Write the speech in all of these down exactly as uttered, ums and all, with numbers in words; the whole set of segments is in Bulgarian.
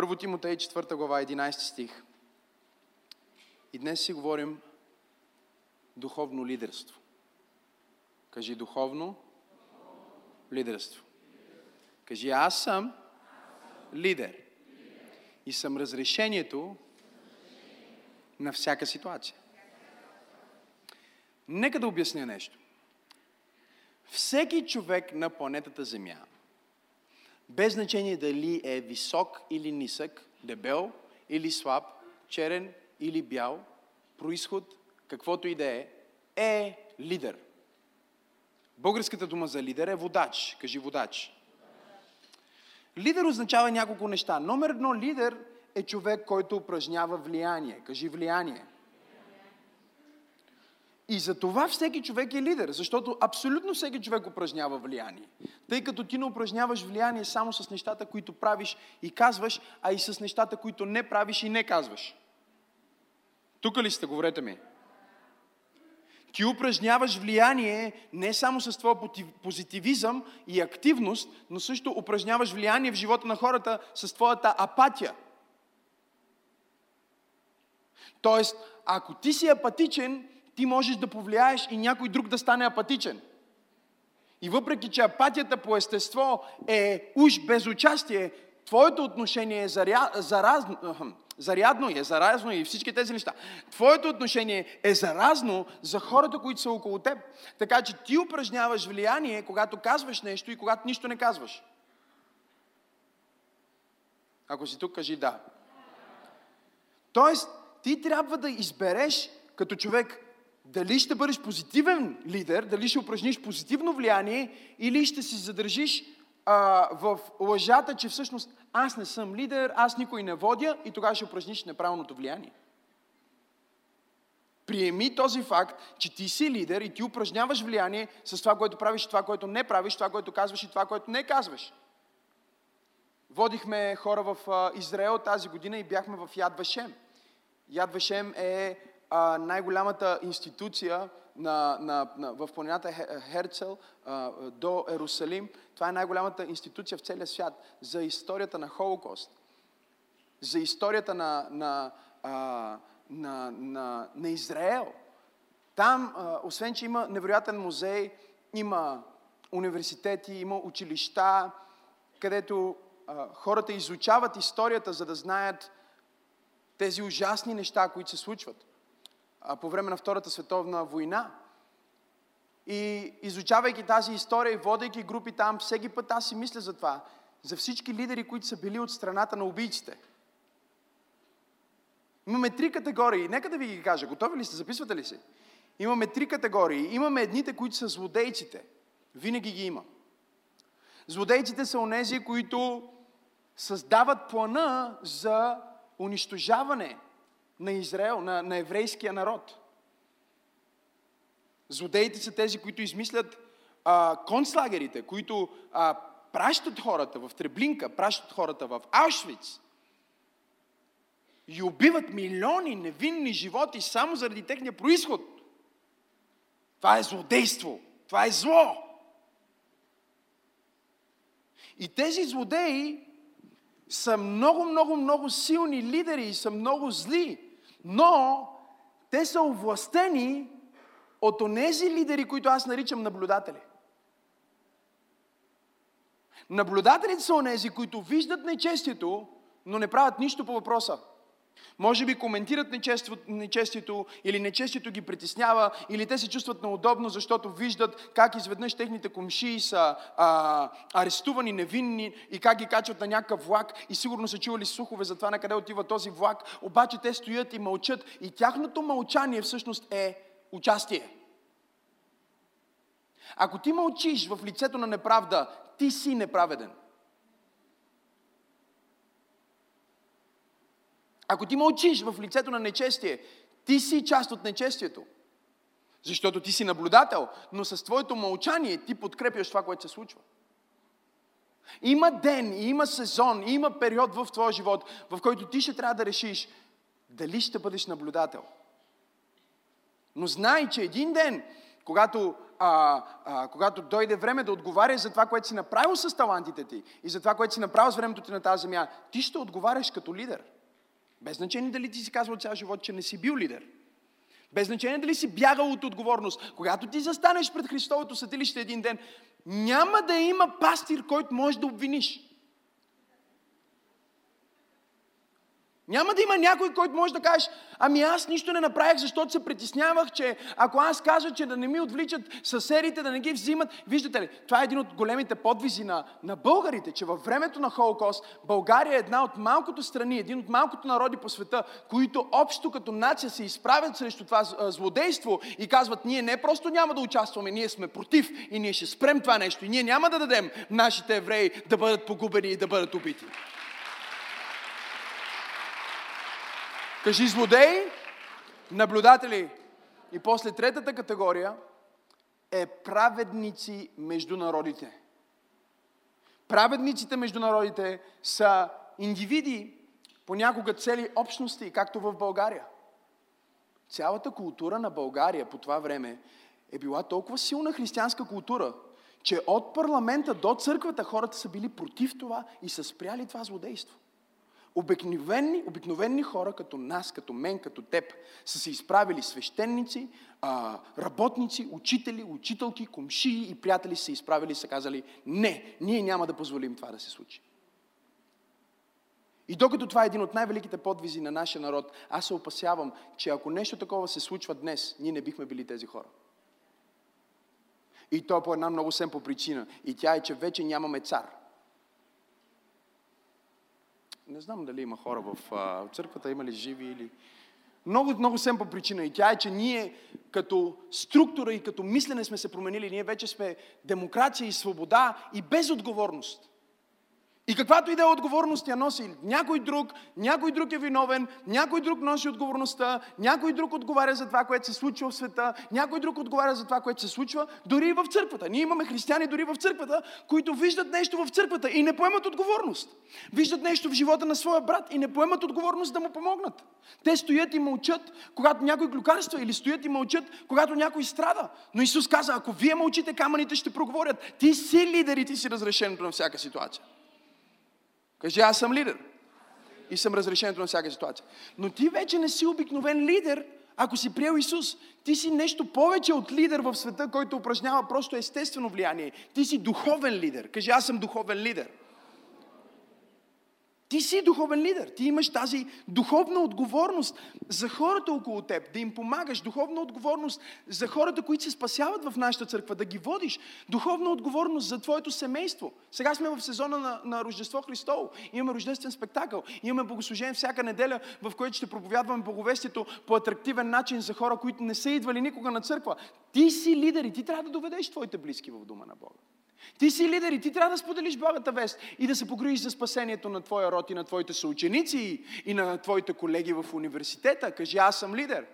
Първо Тимотей, четвърта глава, единайсети стих. И днес си говорим духовно лидерство. Кажи духовно лидерство. Кажи аз съм лидер и съм разрешението на всяка ситуация. Нека да обясня нещо. Всеки човек на планетата Земя, без значение дали е висок или нисък, дебел или слаб, черен или бял, произход, каквото и да е, е лидер. Българската дума за лидер е водач. Кажи водач. Лидер означава няколко неща. Номер едно, лидер е човек, който упражнява влияние. Кажи влияние. И за това всеки човек е лидер, защото абсолютно всеки човек упражнява влияние. Тъй като ти не упражняваш влияние само с нещата, които правиш и казваш, а и с нещата, които не правиш и не казваш. Тук ли сте? Говорете ми. Ти упражняваш влияние не само с твоя позитивизъм и активност, но също упражняваш влияние в живота на хората с твоята апатия. Тоест, ако ти си апатичен, ти можеш да повлияеш и някой друг да стане апатичен. И въпреки, че апатията по естество е уж без участие, твоето отношение е заря... заразно... зарядно и е заразно и всички тези неща. Твоето отношение е заразно за хората, които са около теб. Така че ти упражняваш влияние, когато казваш нещо и когато нищо не казваш. Ако си тук, кажи да. Тоест, ти трябва да избереш като човек дали ще бъдеш позитивен лидер, дали ще упражниш позитивно влияние или ще си задържиш а, в лъжата, че всъщност аз не съм лидер, аз никой не водя и тогава ще упражниш неправилното влияние. Приеми този факт, че ти си лидер и ти упражняваш влияние с това, което правиш, това, което не правиш, това, което казваш и това, което не казваш. Водихме хора в а, Израел тази година и бяхме в Яд ва-Шем. Яд ва-Шем е Uh, най-голямата институция на, на, на, в планината Херцел uh, до Ерусалим. Това е най-голямата институция в целия свят за историята на Холокост. За историята на, на, uh, на, на, на Израел. Там, uh, освен че има невероятен музей, има университети, има училища, където uh, хората изучават историята, за да знаят тези ужасни неща, които се случват по време на Втората световна война. И изучавайки тази история и водейки групи там, всеки път аз си мисля за това. За всички лидери, които са били от страната на убийците. Имаме три категории. Нека да ви ги кажа. Готови ли сте? Записвате ли се? Имаме три категории. Имаме едните, които са злодейците. Винаги ги има. Злодейците са онези, които създават плана за унищожаване на Израел, на, на еврейския народ. Злодеите са тези, които измислят а, концлагерите, които а, пращат хората в Треблинка, пращат хората в Аушвиц и убиват милиони невинни животи само заради техния произход. Това е злодейство, това е зло. И тези злодеи са много, много, много силни лидери и са много зли. Но те са овластени от онези лидери, които аз наричам наблюдатели. Наблюдателите са онези, които виждат нечестието, но не правят нищо по въпроса. Може би коментират нечестието или нечестието ги притеснява, или те се чувстват неудобно, защото виждат как изведнъж техните комшии са а, арестувани, невинни и как ги качват на някакъв влак и сигурно са чували слухове за това на къде отива този влак, обаче те стоят и мълчат и тяхното мълчание всъщност е участие. Ако ти мълчиш в лицето на неправда, ти си неправеден. Ако ти мълчиш в лицето на нечестие, ти си част от нечестието. Защото ти си наблюдател, но с твоето мълчание ти подкрепяш това, което се случва. Има ден, има сезон, има период в твоя живот, в който ти ще трябва да решиш дали ще бъдеш наблюдател. Но знай, че един ден когато, а, а, когато дойде време да отговаряш за това, което си направил с талантите ти и за това, което си направил с времето ти на тази земя, ти ще отговаряш като лидер. Без значение дали ти си казвал цял живот, че не си бил лидер. Без значение дали си бягал от отговорност. Когато ти застанеш пред Христовото съдилище един ден, няма да има пастир, който можеш да обвиниш. Няма да има някой, който може да кажеш, ами аз нищо не направих, защото се притеснявах, че ако аз кажа, че да не ми отвличат съседите, да не ги взимат. Виждате ли, това е един от големите подвизи на, на българите, че във времето на Холокост България е една от малкото страни, един от малкото народи по света, които общо като нация се изправят срещу това злодейство и казват, ние не просто няма да участваме, ние сме против и ние ще спрем това нещо и ние няма да дадем нашите евреи да бъдат погубени и да бъдат убити. Кажи злодеи, наблюдатели. И после третата категория е праведници между народите. Праведниците между народите са индивиди, понякога цели общности, както в България. Цялата култура на България по това време е била толкова силна християнска култура, че от парламента до църквата хората са били против това и са спряли това злодейство. Обикновени, обикновени хора, като нас, като мен, като теб, са се изправили свещеници, а, работници, учители, учителки, комшии и приятели са изправили и са казали, не, ние няма да позволим това да се случи. И докато това е един от най-великите подвизи на нашия народ, аз се опасявам, че ако нещо такова се случва днес, ние не бихме били тези хора. И то е по една много семпла причина. И тя е, че вече нямаме цар. Не знам дали има хора в а, църквата, има ли живи или... Много, много семпла причина и тя е, че ние като структура и като мислене сме се променили. Ние вече сме демокрация и свобода и без отговорност. И каквато и да е отговорност, тя носи някой друг, някой друг е виновен, някой друг носи отговорността, някой друг отговаря за това, което се случва в света, някой друг отговаря за това, което се случва дори и в църквата. Ние имаме християни дори в църквата, които виждат нещо в църквата и не поемат отговорност. Виждат нещо в живота на своя брат и не поемат отговорност да му помогнат. Те стоят и мълчат, когато някой клюкарства, или стоят и мълчат, когато някой страда. Но Исус каза, ако вие мълчите, камъните ще проговорят. Ти си лидер и ти си разрешението на всяка ситуация. Кажи, аз съм лидер и съм разрешението на всяка ситуация. Но ти вече не си обикновен лидер, ако си приел Исус. Ти си нещо повече от лидер в света, който упражнява просто естествено влияние. Ти си духовен лидер. Кажи, аз съм духовен лидер. Ти си духовен лидер. Ти имаш тази духовна отговорност за хората около теб, да им помагаш. Духовна отговорност за хората, които се спасяват в нашата църква, да ги водиш. Духовна отговорност за твоето семейство. Сега сме в сезона на, на Рождество Христово. Имаме рождествен спектакъл. Имаме богослужение всяка неделя, в което ще проповядваме благовестието по атрактивен начин за хора, които не са идвали никога на църква. Ти си лидер и ти трябва да доведеш твоите близки в дома на Бога. Ти си лидер и ти трябва да споделиш благата вест и да се погрижиш за спасението на твоя род и на твоите съученици и на твоите колеги в университета. Кажи, аз съм лидер.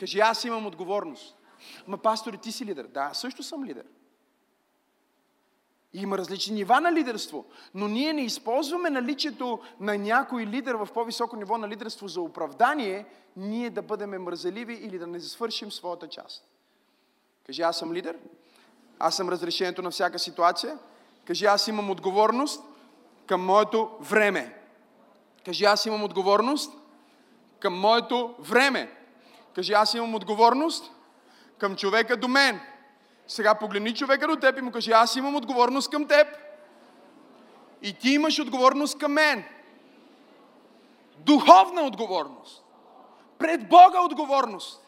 Кажи, аз имам отговорност. Ма, пастори, ти си лидер. Да, аз също съм лидер. И има различни нива на лидерство, но ние не използваме наличието на някой лидер в по-високо ниво на лидерство за оправдание, ние да бъдем мързеливи или да не свършим своята част. Кажи, аз съм лидер. Аз съм разрешението на всяка ситуация. Кажи, аз имам отговорност към моето време. Кажи, аз имам отговорност към моето време. Кажи, аз имам отговорност към човека до мен. Сега погледни човека до теб и му кажи, аз имам отговорност към теб. И ти имаш отговорност към мен. Духовна отговорност. Пред Бога отговорност.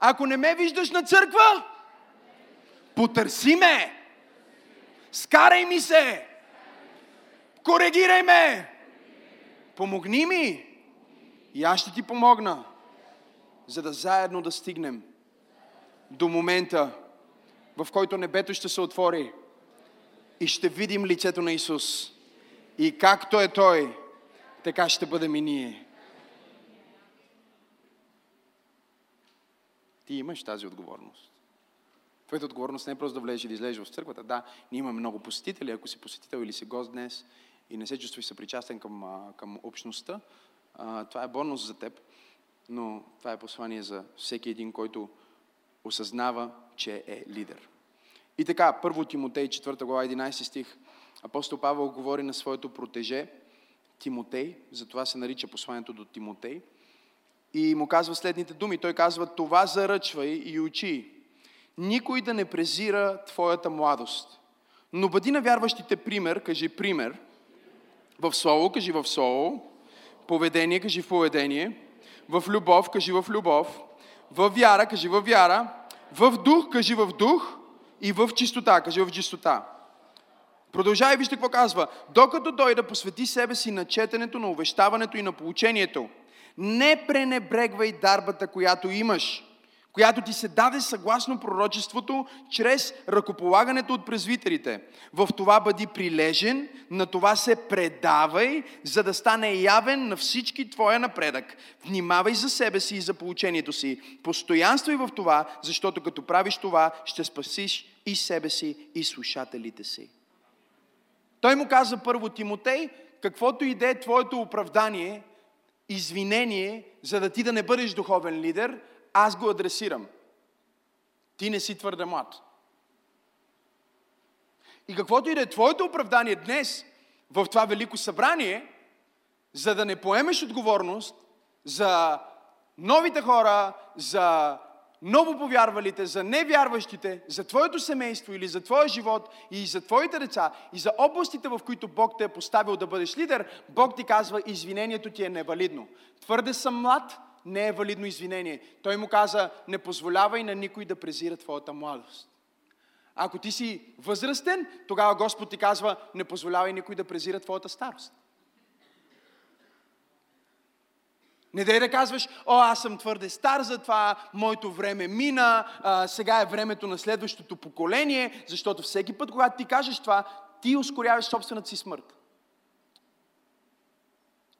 Ако не ме виждаш на църква, потърси ме! Скарай ми се! Коригирай ме! Помогни ми! И аз ще ти помогна, за да заедно да стигнем до момента, в който небето ще се отвори и ще видим лицето на Исус. И както е Той, така ще бъдем и ние. Ти имаш тази отговорност. Твоята отговорност не е просто да влезеш и да излезеш в църквата. Да, ние имаме много посетители. Ако си посетител или си гост днес и не се чувстваш съпричастен към, към общността, а, това е бонус за теб. Но това е послание за всеки един, който осъзнава, че е лидер. И така, Първо Тимотей, четвърта глава, единайсети стих. Апостол Павел говори на своето протеже Тимотей, затова се нарича посланието до Тимотей, и му казва следните думи. Той казва: това заръчвай и учи. Никой да не презира твоята младост. Но бъди на вярващите пример, кажи пример, в слово, кажи в слово, поведение, кажи в поведение, в любов, кажи в любов, в вяра, кажи в вяра, в дух, кажи в дух и в чистота, кажи в чистота. Продължава и вижте какво казва. Докато дойда, посвети себе си на четенето, на увещаването и на поучението. Не пренебрегвай дарбата, която имаш, която ти се даде съгласно пророчеството, чрез ръкополагането от презвитерите. В това бъди прилежен, на това се предавай, за да стане явен на всички твоя напредък. Внимавай за себе си и за получението си. Постоянствай в това, защото като правиш това, ще спасиш и себе си, и слушателите си. Той му каза, Първо Тимотей, каквото и да е твоето оправдание, извинение, за да ти да не бъдеш духовен лидер, аз го адресирам. Ти не си твърде млад. И каквото и да е твоето оправдание днес в това велико събрание, за да не поемеш отговорност за новите хора, за новоповярвалите, за невярващите, за твоето семейство или за твоя живот и за твоите деца и за областите, в които Бог те е поставил да бъдеш лидер, Бог ти казва, извинението ти е невалидно. Твърде съм млад, не е валидно извинение. Той му каза, не позволявай на никой да презира твоята младост. Ако ти си възрастен, тогава Господ ти казва, не позволявай никой да презира твоята старост. Не дай да казваш, о, аз съм твърде стар за това, моето време мина, а, сега е времето на следващото поколение, защото всеки път, когато ти кажеш това, ти ускоряваш собствената си смърт.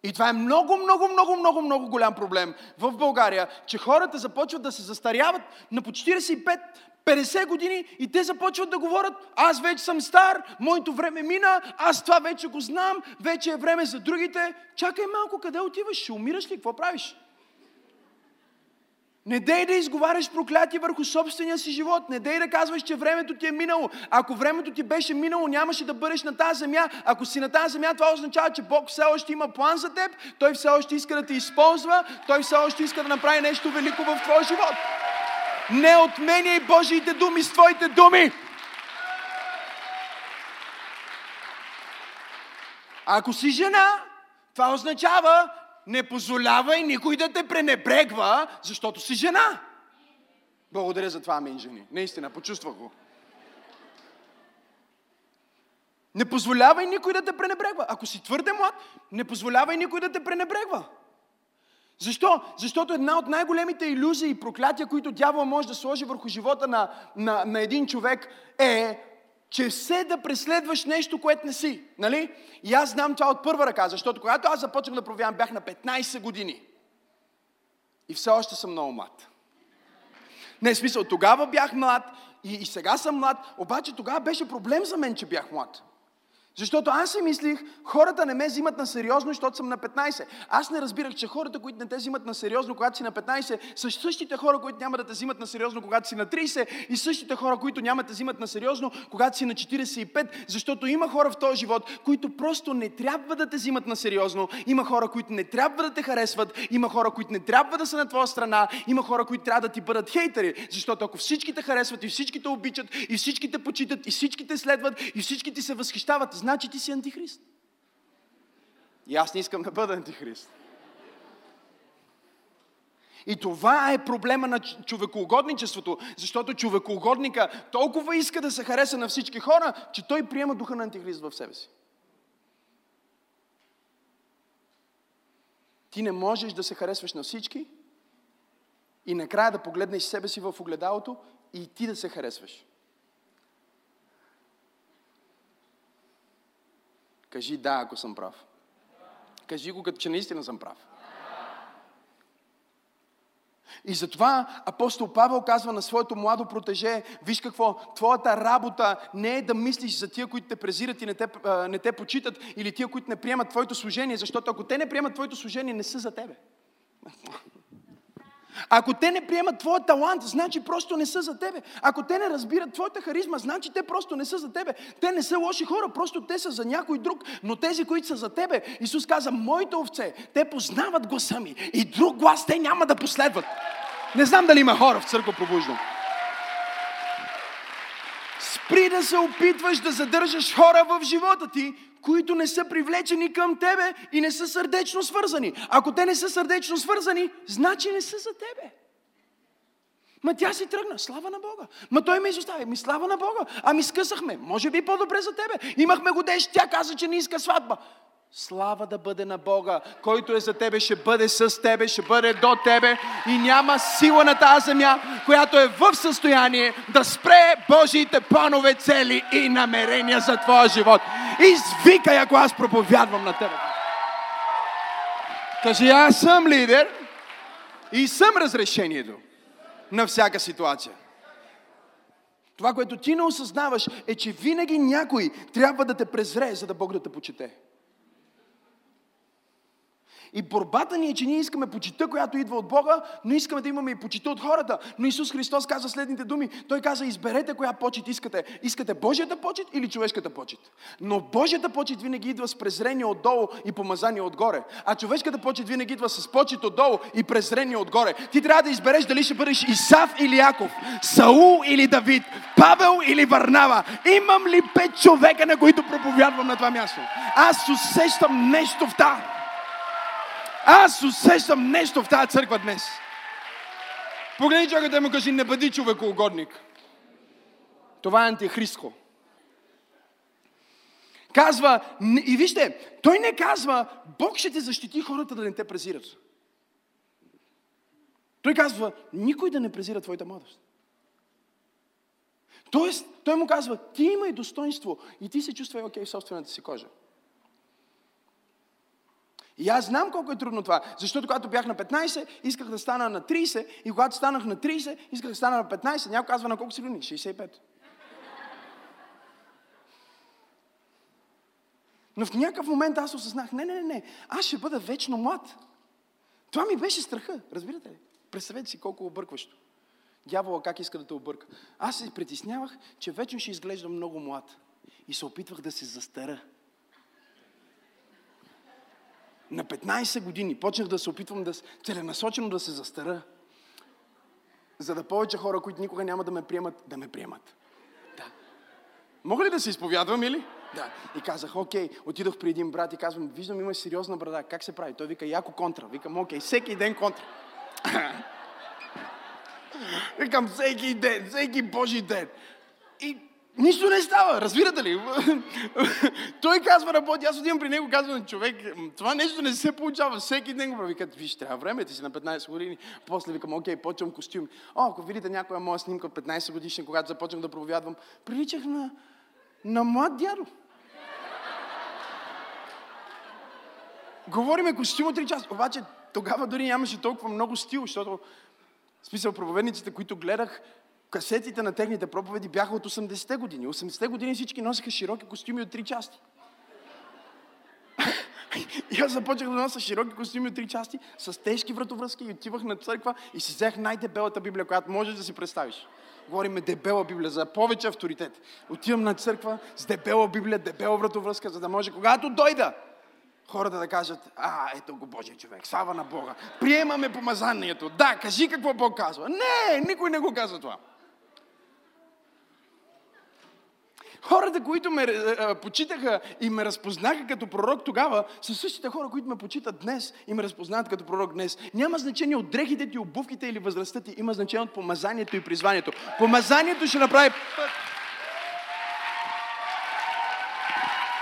И това е много, много, много, много, много голям проблем в България, че хората започват да се застаряват на по четирийсет и пет петдесет години и те започват да говорят, аз вече съм стар, моето време мина, аз това вече го знам, вече е време за другите. Чакай малко, къде отиваш? Ще умираш ли? Какво правиш? Не дей да изговаряш проклятие върху собствения си живот. Не дей да казваш, че времето ти е минало. Ако времето ти беше минало, нямаше да бъдеш на тази земя. Ако си на тази земя, това означава, че Бог все още има план за теб. Той все още иска да те използва. Той все още иска да направи нещо велико в твоя живот. Не отменяй Божиите думи с твоите думи. Ако си жена, това означава, не позволявай никой да те пренебрегва, защото си жена. Благодаря за това, амин, жени. Наистина, почувствах го. Не позволявай никой да те пренебрегва. Ако си твърде млад, не позволявай никой да те пренебрегва. Защо? Защото една от най-големите илюзии и проклятия, които дявол може да сложи върху живота на, на, на един човек е... че все да преследваш нещо, което не си. Нали? И аз знам това от първа ръка, защото когато аз започнах да проявявам, бях на петнайсет години. И все още съм много млад. Не, в смисъл, тогава бях млад и, и сега съм млад, обаче тогава беше проблем за мен, че бях млад. Защото аз си мислих, хората не ме взимат на сериозно, защото съм на петнайсет. Аз не разбирах, че хората, които не те взимат на сериозно, когато си на петнайсет, са същите хора, които няма да те взимат на сериозно, когато си на трийсет, и същите хора, които няма да те взимат на сериозно, когато си на четирийсет и пет, защото има хора в този живот, които просто не трябва да те взимат на сериозно, има хора, които не трябва да те харесват, има хора, които не трябва да са на твоя страна, има хора, които трябва да ти бъдат хейтери, защото ако всички те харесват и всички те обичат, и всички те почитат, и всички те следват, и всички ти се възхищават, значи ти си антихрист. И аз не искам да бъда антихрист. И това е проблема на човекоугодничеството, защото човекоугодника толкова иска да се хареса на всички хора, че той приема духа на антихрист в себе си. Ти не можеш да се харесваш на всички и накрая да погледнеш себе си в огледалото и ти да се харесваш. Кажи да, ако съм прав. Да. Кажи го, като че наистина съм прав. Да. И затова апостол Павел казва на своето младо протеже, виж какво, твоята работа не е да мислиш за тия, които те презират и не те, не те почитат, или тия, които не приемат твоето служение, защото ако те не приемат твоето служение, не са за тебе. Ако те не приемат твоя талант, значи просто не са за тебе. Ако те не разбират твоята харизма, значи те просто не са за тебе. Те не са лоши хора, просто те са за някой друг. Но тези, които са за тебе, Исус каза, моите овце, те познават гласа ми и друг глас те няма да последват. Не знам дали има хора в Църква Пробуждане. Спри да се опитваш да задържаш хора в живота ти, които не са привлечени към тебе и не са сърдечно свързани. Ако те не са сърдечно свързани, значи не са за тебе. Ма тя си тръгна, слава на Бога. Ма той ме изостави, ми слава на Бога. Ами скъсахме, може би по-добре за тебе. Имахме годеж, тя каза, че не иска сватба. Слава да бъде на Бога. Който е за тебе, ще бъде с тебе, ще бъде до тебе и няма сила на тази земя, която е в състояние да спре Божиите планове, цели и намерения за твоя живот. Извикай, ако аз проповядвам на тебе. Кажи, аз съм лидер и съм разрешението на всяка ситуация. Това, което ти не осъзнаваш, е, че винаги някой трябва да те презрее, за да Бог да те почете. И борбата ни е, че ние искаме почита, която идва от Бога, но искаме да имаме и почита от хората. Но Исус Христос каза следните думи. Той каза, изберете коя почит искате. Искате Божията почит или човешката почит? Но Божията почит винаги идва с презрение отдолу и помазание отгоре. А човешката почит винаги идва с почит отдолу и презрение отгоре. Ти трябва да избереш дали ще бъдеш Исав или Яков, Саул или Давид, Павел или Варнава. Имам ли пет човека, на които проповядвам на това място? Аз усещам нещо в тази. Аз усещам нещо в тази църква днес. Погледни човекът и му кажи, не бъди човекоугодник. Това е антихристко. Казва, и вижте, той не казва, Бог ще те защити хората да не те презират. Той казва, никой да не презира твоята младост. Тоест, той му казва, ти имай достоинство и ти се чувствай окей в собствената си кожа. И аз знам колко е трудно това, защото когато бях на петнайсет, исках да стана на трийсет и когато станах на трийсет, исках да стана на петнайсет. Някой казва, на колко си години? шейсет и пет. Но в някакъв момент аз осъзнах, не, не, не, не, аз ще бъда вечно млад. Това ми беше страха, разбирате ли? Представете си колко объркващо. Дявола как иска да те обърка. Аз се притеснявах, че вечно ще изглеждам много млад и се опитвах да се застара. На петнайсет години почнах да се опитвам да целенасочено да се застара, за да повече хора, които никога няма да ме приемат, да ме приемат. Да. Мога ли да се изповядвам или? Да. И казах, окей, отидох при един брат и казвам, виждам, имаш сериозна брада, как се прави? Той вика, яко контра. Викам, окей, всеки ден контра. Викам, всеки ден, всеки Божий ден. И нищо не става, разбирате ли? Той казва работи, аз отивам при него, казвам, човек, това нещо не се получава, всеки ден го прави. Викат, виж, трябва време, ти си на петнайсет години. После викам, окей, почвам костюми. О, ако видите някоя моя снимка в петнайсет годишна, когато започнах да проповядвам, приличах на, на млад дядо. Говориме костюма три часа, обаче тогава дори нямаше толкова много стил, защото в смисъл проповедниците, които гледах, касетите на техните проповеди бяха от осемдесетте години. осемдесетте години всички носиха широки костюми от три части. И аз започнах да нося широки костюми от три части, с тежки вратовръзки и отивах на църква и си взех най-дебелата Библия, която можеш да си представиш. Говориме дебела Библия, за повече авторитет. Отивам на църква с дебела Библия, дебела вратовръзка, за да може, когато дойда, хората да кажат, а, ето го Божия човек, слава на Бога, приемаме помазанието, да, кажи какво Бог казва. Не, никой не го казва това. Хората, които ме а, почитаха и ме разпознаха като пророк тогава, са същите хора, които ме почитат днес и ме разпознават като пророк днес. Няма значение от дрехите ти, обувките или възрастта ти. Има значение от помазанието и призванието. Помазанието ще направи път.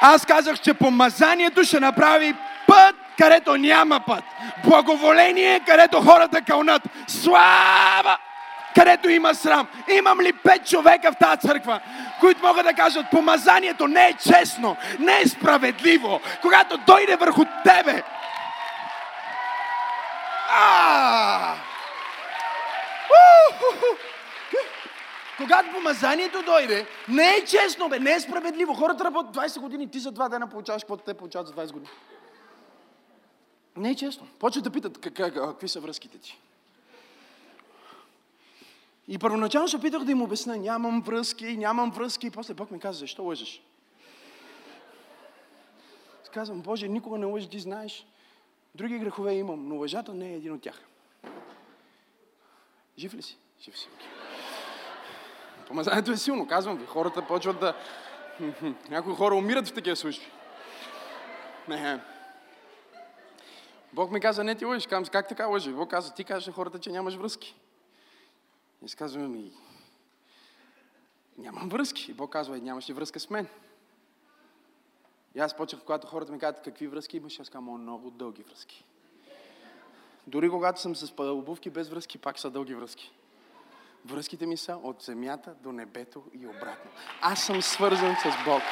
Аз казах, че помазанието ще направи път, където няма път. Благоволение, където хората кълнат. Слава! Където има срам. Имам ли пет човека в тази църква, които могат да кажат, помазанието не е честно, не е справедливо, когато дойде върху тебе. А! Когато помазанието дойде, не е честно, бе, не е справедливо. Хората работят двайсет години, ти за два дена получаваш, каквото те получават за двайсет години. Не е честно. Почват да питат, какви са връзките ти. И първоначално се опитах да им обясня, нямам връзки, нямам връзки. И после Бог ми каза, защо лъжеш? Казвам, Боже, никога не лъжи, ти знаеш. Други грехове имам, но лъжата не е един от тях. Жив ли си? Жив си. Okay. Помазанието е силно, казвам ви. Хората почват да... Някои хора умират в такива случаи. Не. Бог ми каза, не ти лъжиш. Казвам, как така лъжи? Бог каза, ти кажеш на хората, че нямаш връзки. И казвам ми, нямам връзки. И Бог казва, нямаш ли връзка с мен? И аз почнах, когато хората ми казват, какви връзки имаш, аз казвам, много дълги връзки. Дори когато съм с обувки без връзки, пак са дълги връзки. Връзките ми са от земята до небето и обратно. Аз съм свързан с Бог.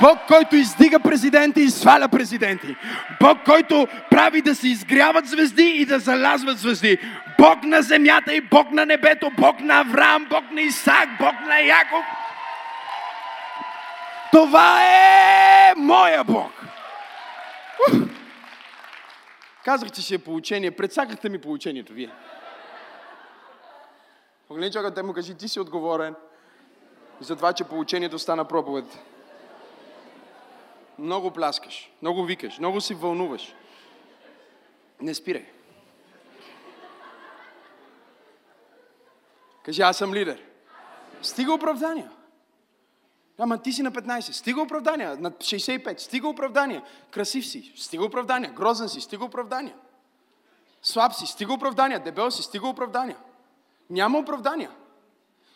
Бог, който издига президенти и сваля президенти. Бог, който прави да се изгряват звезди и да залязват звезди. Бог на земята и Бог на небето. Бог на Авраам, Бог на Исаак, Бог на Яков. Това е моя Бог. Ух! Казах, че ще е получение. Предсакахте ми получението вие. Погледни човека, те му кажи, ти си отговорен за това, че получението стана проповед. Много пляскаш, много викаш, много си вълнуваш. Не спирай. Кажи, аз съм лидер. Стига оправдания. Ама ти си на петнайсет. Стига оправдания. На шейсет и пет. Стига оправдания. Красив си. Стига оправдания. Грозен си. Стига оправдания. Слаб си. Стига оправдания. Дебел си. Стига оправдания. Няма оправдания.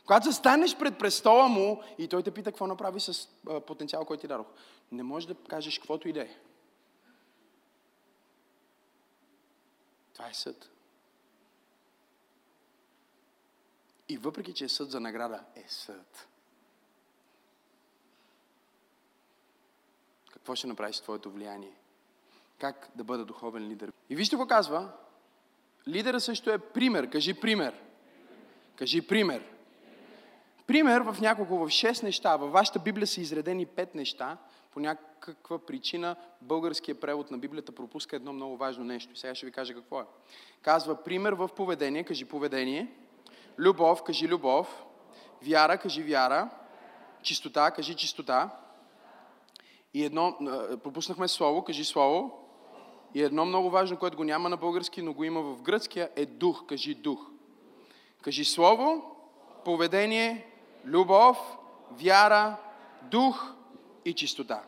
Когато застанеш пред престола му и той те пита какво направи с а, потенциал, който ти дадох, не можеш да кажеш каквото и да е. Това е съд. И въпреки, че е съд за награда, е съд. Какво ще направиш с твоето влияние? Как да бъда духовен лидер? И вижте какво казва. Лидера също е пример. Кажи пример. Кажи пример. Пример в няколко, в шест неща. Във вашата Библия са изредени пет неща. По някаква причина българският превод на Библията пропуска едно много важно нещо. И сега ще ви кажа какво е. Казва пример в поведение, кажи поведение. Любов, кажи любов. Вяра, кажи вяра. Чистота, кажи чистота. И едно, пропуснахме слово, кажи слово. И едно много важно, което го няма на български, но го има в гръцкия, е дух, кажи дух. Кажи слово, поведение, любов, вяра, дух и чистота.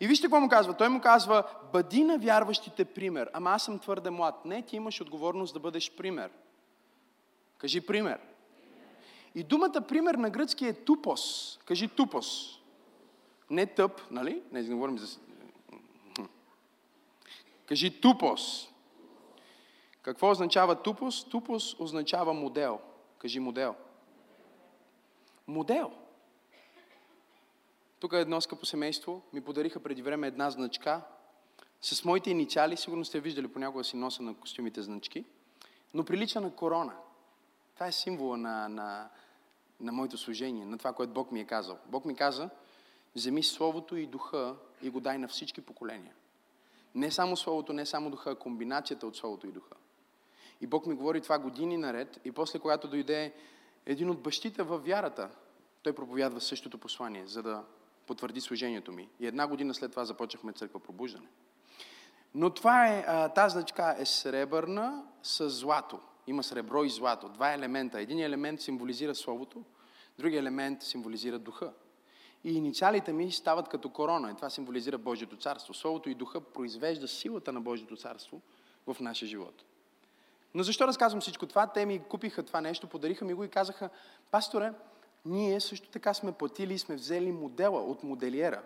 И вижте какво му казва. Той му казва, бъди на вярващите пример. Ама аз съм твърде млад. Не, ти имаш отговорност да бъдеш пример. Кажи пример. И думата пример на гръцки е тупос. Кажи тупос. Не тъп, нали? Не, не говорим за... Кажи тупос. Какво означава тупос? Тупос означава модел. Кажи модел. Модел. Тук е едно скъпо семейство. Ми подариха преди време една значка. С моите инициали, сигурно сте виждали, понякога си носа на костюмите значки, но прилича на корона. Това е символа на, на, на моето служение, на това, което Бог ми е казал. Бог ми каза, вземи Словото и Духа и го дай на всички поколения. Не само Словото, не само Духа, а комбинацията от Словото и Духа. И Бог ми говори това години наред. И после, когато дойде един от бащите във вярата, той проповядва същото послание, за да потвърди служението ми. И една година след това започнахме Църква Пробуждане. Но това е, тази значка е сребърна с злато. Има сребро и злато. Два елемента. Един елемент символизира Словото, другия елемент символизира Духа. И инициалите ми стават като корона. И това символизира Божието царство. Словото и Духа произвежда силата на Божието царство в нашия живот. Но защо разказвам всичко това? Те ми купиха това нещо, подариха ми го и казаха, пасторе, ние също така сме платили и сме взели модела от моделиера.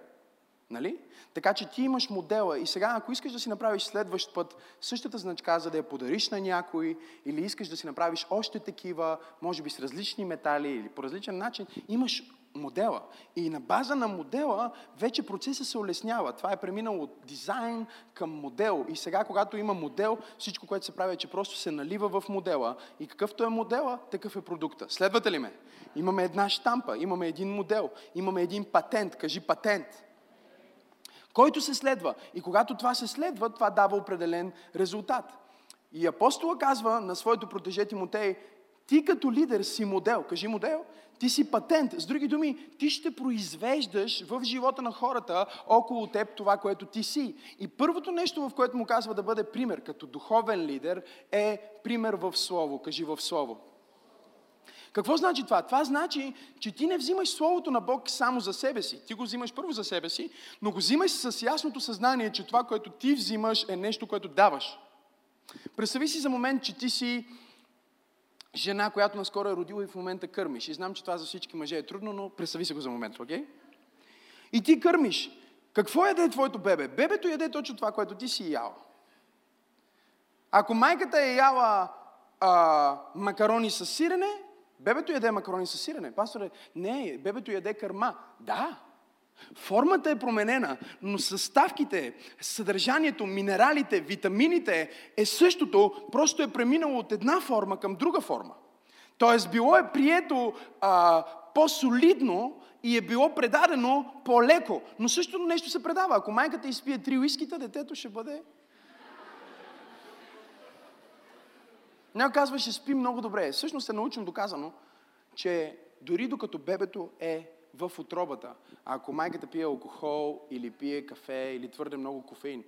Нали? Така че ти имаш модела и сега, ако искаш да си направиш следващ път същата значка, за да я подариш на някой, или искаш да си направиш още такива, може би с различни метали или по различен начин, имаш модела. И на база на модела вече процесът се улеснява. Това е преминало от дизайн към модел. И сега, когато има модел, всичко, което се прави, е, че просто се налива в модела. И какъвто е модела, такъв е продукта. Следвате ли ме? Имаме една щампа, имаме един модел, имаме един патент. Кажи патент. който се следва. И когато това се следва, това дава определен резултат. И апостола казва на своето протеже Тимотей: ти като лидер си модел, кажи модел, ти си патент. С други думи, ти ще произвеждаш в живота на хората около теб това, което ти си. И първото нещо, в което му казва да бъде пример като духовен лидер, е пример в слово. Кажи в слово. Какво значи това? Това значи, че ти не взимаш Словото на Бог само за себе си. Ти го взимаш първо за себе си, но го взимаш с ясното съзнание, че това, което ти взимаш, е нещо, което даваш. Представи си за момент, че ти си жена, която наскоро е родила и в момента кърмиш. И знам, че това за всички мъже е трудно, но представи си го за момент, окей? Okay? И ти кърмиш. Какво яде твоето бебе? Бебето яде точно това, което ти си яла. Ако майката е яла а, макарони с сирене, бебето яде макарони с сирене. Пасторе, не, бебето яде кърма. Да, формата е променена, но съставките, съдържанието, минералите, витамините е същото, просто е преминало от една форма към друга форма. Тоест, било е прието а, по-солидно и е било предадено по-леко. Но същото нещо се предава. Ако майката изпие три уискита, детето ще бъде... Някой казва, ще спи много добре. Всъщност е научно доказано, че дори докато бебето е в утробата, ако майката пие алкохол или пие кафе или твърде много кофеин,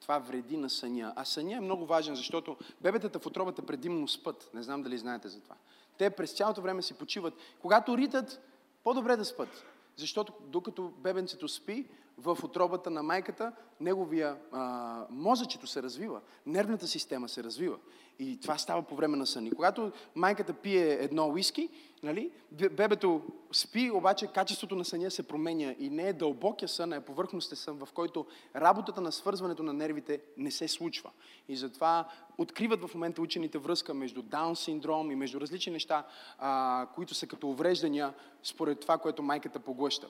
това вреди на съня. А съня е много важен, защото бебетата в утробата предимно спът. Не знам дали знаете за това. Те през цялото време си почиват. Когато ритат, по-добре да спят. Защото докато бебенцето спи в утробата на майката, неговия а, мозъчето се развива, нервната система се развива. И това става по време на сън. И когато майката пие едно уиски, нали, бебето спи, обаче качеството на съня се променя и не е дълбокия сън, а е повърхностен сън, в който работата на свързването на нервите не се случва. И затова откриват в момента учените връзка между Даун синдром и между различни неща, а, които са като увреждания според това, което майката поглъща.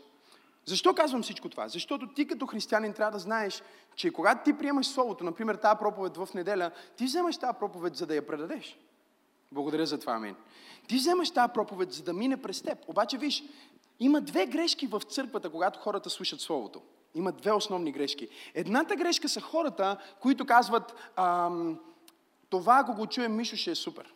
Защо казвам всичко това? Защото ти като християнин трябва да знаеш, че когато ти приемаш Словото, например тази проповед в неделя, ти вземаш тази проповед, за да я предадеш. Благодаря за това, амин. Ти вземаш тази проповед, за да мине през теб. Обаче виж, има две грешки в църквата, когато хората слушат Словото. Има две основни грешки. Едната грешка са хората, които казват, ам, това ако го чуем, Мишо, ще е супер.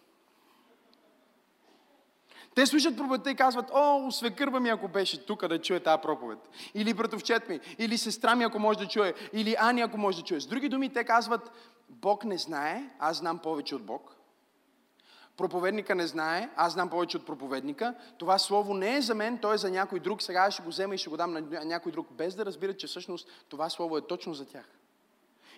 Те слушат проповедта и казват, о, свекърва ми, ако беше тук да чуе тази проповед. Или братовчет ми, или сестра ми, ако може да чуе, или Ани, ако може да чуе. С други думи, те казват, Бог не знае, аз знам повече от Бог. Проповедника не знае, аз знам повече от проповедника. Това слово не е за мен, то е за някой друг. Сега ще го взема и ще го дам на някой друг, без да разбират, че всъщност това слово е точно за тях.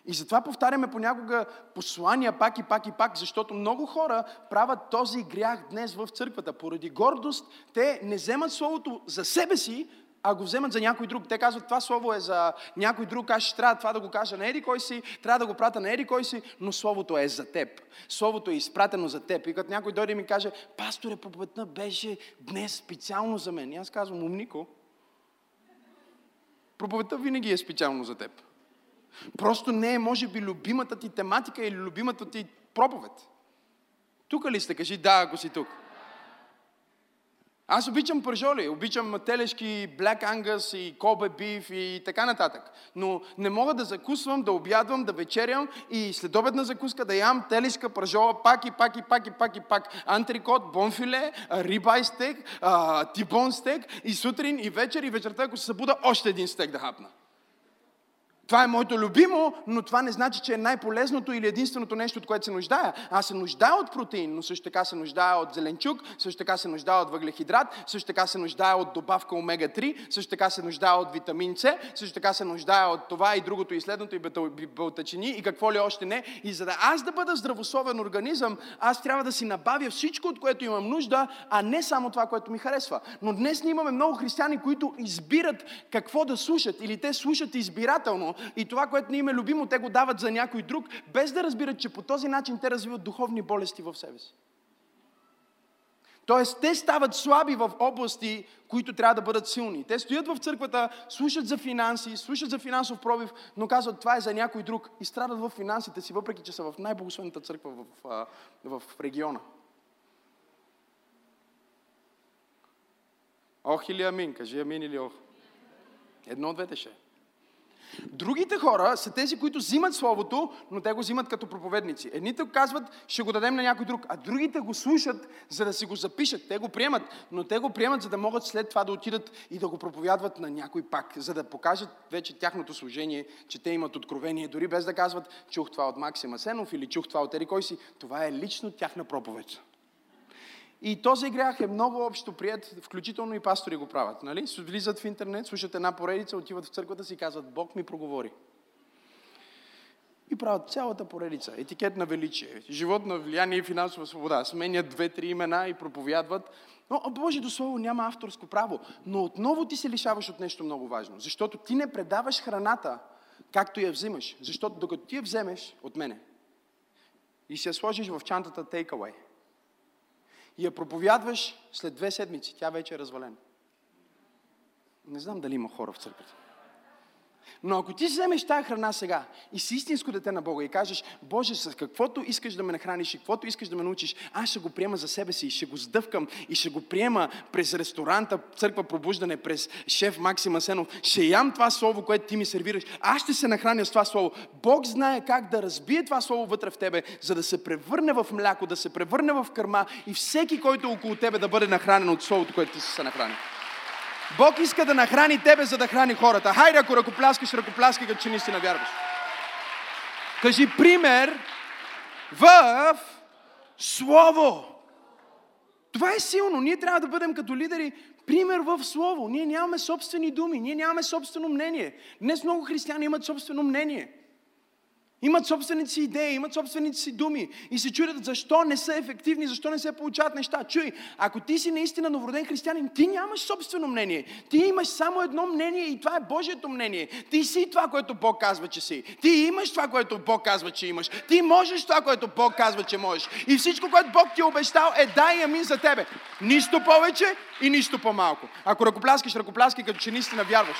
И затова повтаряме понякога послания пак и пак и пак, защото много хора правят този грях днес в църквата. Поради гордост те не вземат словото за себе си, а го вземат за някой друг. Те казват, това слово е за някой друг, аз ще трябва това да го кажа на еди кой си, трябва да го пратя на еди кой си, но словото е за теб. Словото е изпратено за теб. И като някой дойде и ми каже, пасторе, проповедта беше днес специално за мен. И аз казвам, умнико, проповедта винаги е специално за теб. Просто не е, може би, любимата ти тематика или любимата ти проповед. Тук ли сте? Кажи да, ако си тук. Аз обичам пържоли, обичам телешки, black angus и кобе биф и така нататък. Но не мога да закусвам, да обядвам, да вечерям и следобедна закуска да ям телешка пържола пак и пак и пак и пак и пак. Антрикот, бонфиле, рибай стек, тибон стек и сутрин и вечер и вечерта, ако се събуда, още един стек да хапна. Това е моето любимо, но това не значи, че е най-полезното или единственото нещо, от което се нуждая. Аз се нуждая от протеин, но също така се нуждая от зеленчук, също така се нуждая от въглехидрат, също така се нуждая от добавка омега три, също така се нуждая от витамин С, също така се нуждая от това и другото и следното и бълтачини и какво ли още не. И за да аз да бъда здравословен организъм, аз трябва да си набавя всичко, от което имам нужда, а не само това, което ми харесва. Но днес ние имаме много християни, които избират какво да слушат или те слушат избирателно. И това, което не им е любимо, те го дават за някой друг, без да разбират, че по този начин те развиват духовни болести в себе си. Тоест, те стават слаби в области, които трябва да бъдат силни. Те стоят в църквата, слушат за финанси, слушат за финансов пробив, но казват, това е за някой друг и страдат в финансите си, въпреки че са в най-богословната църква в, в, в региона. Ох или амин, кажи амин или ох. Едно от двете ще. Другите хора са тези, които взимат Словото, но те го взимат като проповедници. Едните казват, ще го дадем на някой друг, а другите го слушат, за да си го запишат. Те го приемат, но те го приемат, за да могат след това да отидат и да го проповядват на някой пак, за да покажат вече тяхното служение, че те имат откровение, дори без да казват, чух това от Максим Асенов или чух това от ери кой си. Това е лично тяхна проповед. И този грях е много общо прият, включително и пастори го правят. Нали? Влизат в интернет, слушат една поредица, отиват в църквата си и казват, Бог ми проговори. И правят цялата поредица. Етикет на величие, живот на влияние и финансова свобода. Сменят две-три имена и проповядват. Но Божието Слово няма авторско право. Но отново ти се лишаваш от нещо много важно. Защото ти не предаваш храната, както я взимаш. Защото докато ти я вземеш от мене и се сложиш в чантата take away, и я проповядваш, след две седмици тя вече е развалена. Не знам дали има хора в църквата. Но ако ти вземеш тая храна сега и си истинско дете на Бога и кажеш, Боже, с каквото искаш да ме нахраниш и каквото искаш да ме научиш, аз ще го приема за себе си и ще го сдъвкам и ще го приема през ресторанта, Църква Пробуждане, през шеф Максим Асенов. Ще ям това слово, което ти ми сервираш. Аз ще се нахраня с това слово. Бог знае как да разбие това слово вътре в тебе, за да се превърне в мляко, да се превърне в кърма и всеки, който е около тебе, да бъде нахранен от словото, което ти си се нахранил. Бог иска да нахрани тебе, за да храни хората. Хайде, ако ръкопляскаш, ръкопляскай, като че не си навярваш. Кажи пример в Слово. Това е силно. Ние трябва да бъдем като лидери пример в Слово. Ние нямаме собствени думи, ние нямаме собствено мнение. Днес много християни имат собствено мнение. Имат собствените си идеи, имат собствените си думи и се чудят защо не са ефективни, защо не се получават неща. Чуй, ако ти си наистина новороден християнин, ти нямаш собствено мнение. Ти имаш само едно мнение и това е Божието мнение. Ти си това, което Бог казва, че си. Ти имаш това, което Бог казва, че имаш. Ти можеш това, което Бог казва, че можеш. И всичко, което Бог ти е обещал, е да и амин за тебе. Нищо повече и нищо по-малко. Ако ръкопляскаш, ръкопляскай, като че наистина вярваш.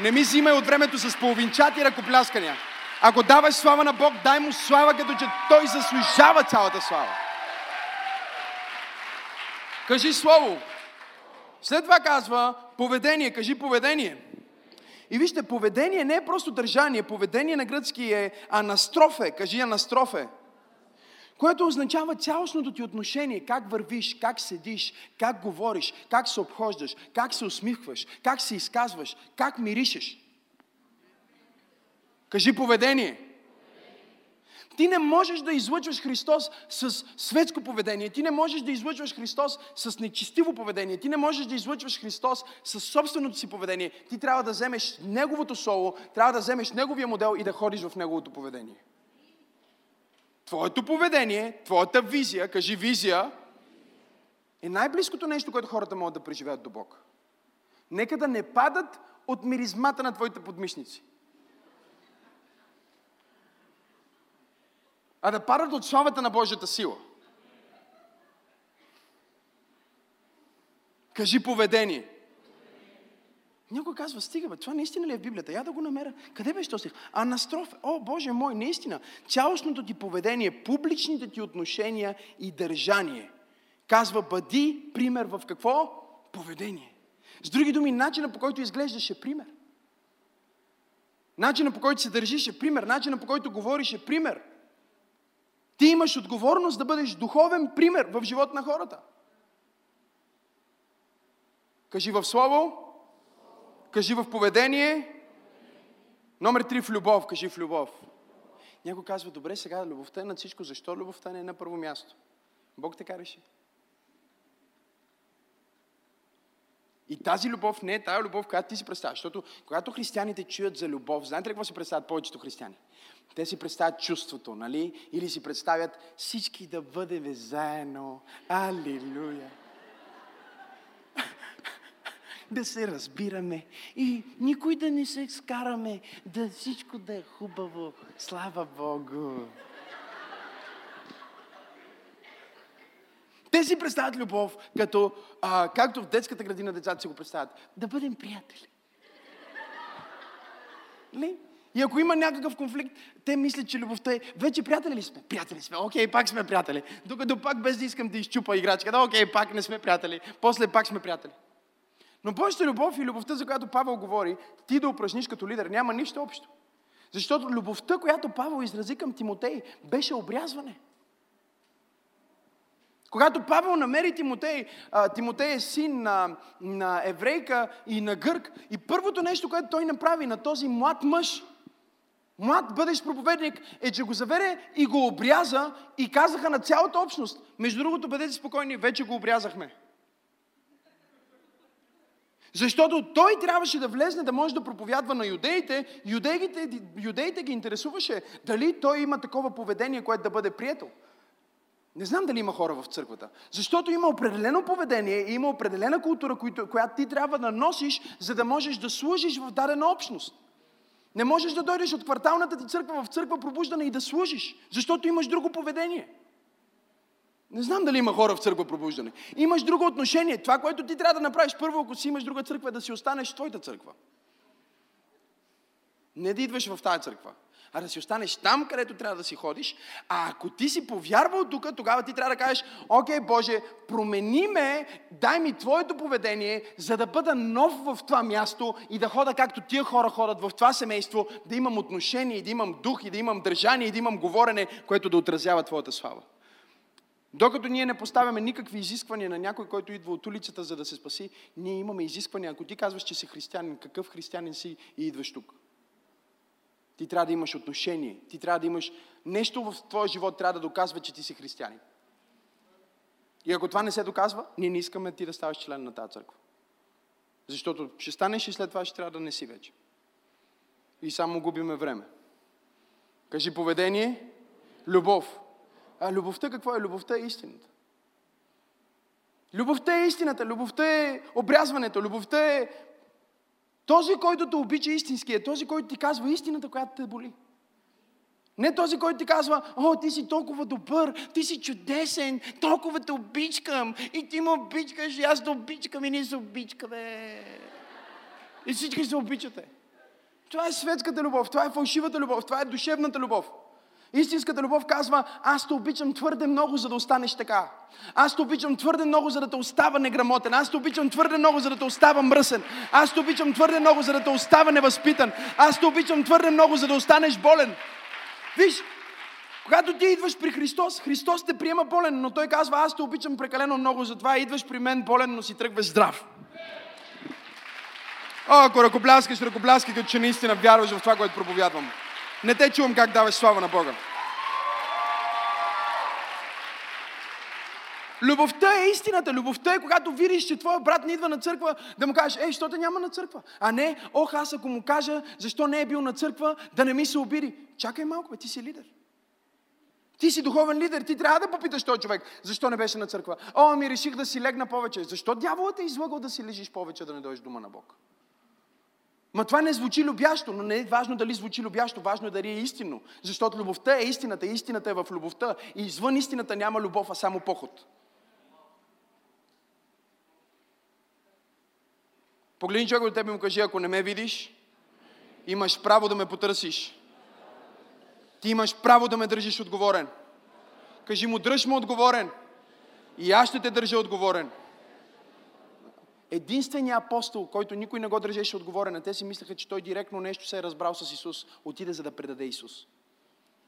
Не ми взимай от времето с половинчати ръкопляскания. Ако даваш слава на Бог, дай му слава, като че той заслужава цялата слава. Кажи слово. След това казва поведение. Кажи поведение. И вижте, поведение не е просто държание. Поведение на гръцки е анастрофе. Кажи анастрофе. Което означава цялостното ти отношение, как вървиш, как седиш, как говориш, как се обхождаш, как се усмихваш, как се изказваш, как миришеш. Кажи поведение. Ти не можеш да излъчваш Христос с светско поведение. Ти не можеш да излъчваш Христос с нечестиво поведение. Ти не можеш да излъчваш Христос с собственото си поведение. Ти трябва да вземеш Неговото слово, трябва да вземеш Неговия модел и да ходиш в Неговото поведение. Твоето поведение, твоята визия, кажи визия, е най-близкото нещо, което хората могат да преживеят до Бог. Нека да не падат от миризмата на твоите подмишници. А да падат от славата на Божията сила. Кажи поведение. Някой казва, стига бе, това наистина ли е в Библията? Я да го намеря. Къде беше то стих? Анастроф, о Боже мой, наистина. Цялостното ти поведение, публичните ти отношения и държание. Казва, бъди пример в какво? Поведение. С други думи, начина по който изглеждаш е пример. Начина по който се държиш е пример. Начина по който говориш е пример. Ти имаш отговорност да бъдеш духовен пример в живота на хората. Кажи в слово. Кажи в поведение. Номер три в любов. Кажи в любов. Някой казва, добре, сега любовта е над всичко. Защо любовта не е на първо място? Бог така реши. И тази любов не е тая любов, която ти си представяш. Защото когато християните чуят за любов, знаете ли какво си представят повечето християни? Те си представят чувството, нали? Или си представят всички да бъдем заедно. Алилуя! Да се разбираме и никой да не се скараме, да всичко да е хубаво. Слава Богу! Те си представят любов, като, а, както в детската градина децата си го представят. Да бъдем приятели. Ли? И ако има някакъв конфликт, те мислят, че любовта е... Вече приятели ли сме? Приятели сме. Окей, пак сме приятели. Докато пак без да искам да изчупа играчката. Да, окей, пак не сме приятели. После пак сме приятели. Но Божията любов и любовта, за която Павел говори, ти да упражниш като лидер, няма нищо общо. Защото любовта, която Павел изрази към Тимотей, беше обрязване. Когато Павел намери Тимотей, Тимотей е син на, на еврейка и на гърк, и първото нещо, което той направи на този млад мъж, млад бъдещ проповедник, е, че го заведе и го обряза и казаха на цялата общност. Между другото, бъдете спокойни, вече го обрязахме. Защото той трябваше да влезне, да може да проповядва на юдеите. Юдеите, юдеите ги интересуваше дали той има такова поведение, което да бъде прието. Не знам дали има хора в църквата. Защото има определено поведение и има определена култура, която ти трябва да носиш, за да можеш да служиш в дадена общност. Не можеш да дойдеш от кварталната ти църква в Църква Пробуждане и да служиш, защото имаш друго поведение. Не знам дали има хора в Църква Пробуждане. Имаш друго отношение. Това, което ти трябва да направиш първо, ако си имаш друга църква, е да си останеш в твоята църква. Не да идваш в тази църква, а да си останеш там, където трябва да си ходиш. А ако ти си повярвал тук, тогава ти трябва да кажеш: окей, Боже, промени ме, дай ми Твоето поведение, за да бъда нов в това място и да хода както тия хора ходят в това семейство, да имам отношение, и да имам дух, и да имам държание, и да имам говорене, което да отразява Твоята слава. Докато ние не поставяме никакви изисквания на някой, който идва от улицата, за да се спаси, ние имаме изисквания. Ако ти казваш, че си християнин, какъв християнин си и идваш тук? Ти трябва да имаш отношение. Ти трябва да имаш нещо в твоя живот, трябва да доказва, че ти си християнин. И ако това не се доказва, ние не искаме ти да ставаш член на тази църква. Защото ще станеш и след това ще трябва да не си вече. И само губиме време. Кажи: поведение, любов. А любовта какво е? Любовта е истината. Любовта е истината, любовта е обрязването, любовта е този, който те обича истински, е този, който ти казва истината, която те боли. Не този, който ти казва: о, ти си толкова добър, ти си чудесен, толкова те обичкам и ти ме обичкаш и аз те обичкам и ние се обичкаме. И всички се обичате. Това е светската любов, това е фалшивата любов, това е душевната любов. Истинската любов казва: аз те обичам твърде много, за да останеш така. Аз те обичам твърде много, за да те остава неграмотен. Аз те обичам твърде много, за да те остава мръсен. Аз те обичам твърде много, за да те остава невъзпитан. Аз те обичам твърде много, за да останеш болен. Виж, когато ти идваш при Христос, Христос те приема болен, но Той казва: аз те обичам прекалено много, затова идваш при мен болен, но си тръгваш здрав. О, ако ръкопляскаш, ръкопляскаш, като че наистина вярваш в това, което проповядвам. Не те чувам как даваш слава на Бога. Любовта е истината. Любовта е, когато видиш, че твоя брат не идва на църква, да му кажеш: ей, що те няма на църква? А не: ох, аз ако му кажа защо не е бил на църква, да не ми се обиди. Чакай малко, бе, ти си лидер. Ти си духовен лидер, ти трябва да попиташ този човек: защо не беше на църква? О, ами реших да си легна повече. Защо дяволът е излъгал да си лежиш повече, да не дойдеш дома на Бог? Ма това не звучи любящо, но не е важно дали звучи любящо, важно е дали е истинно. Защото любовта е истината, истината е в любовта и извън истината няма любов, а само поход. Погледни човек до теб и му кажи: ако не ме видиш, имаш право да ме потърсиш. Ти имаш право да ме държиш отговорен. Кажи му: дръж ме отговорен и аз ще те държа отговорен. Единственият апостол, който никой не го държеше отговорен, а те си мислеха, че той директно нещо се е разбрал с Исус, отиде за да предаде Исус.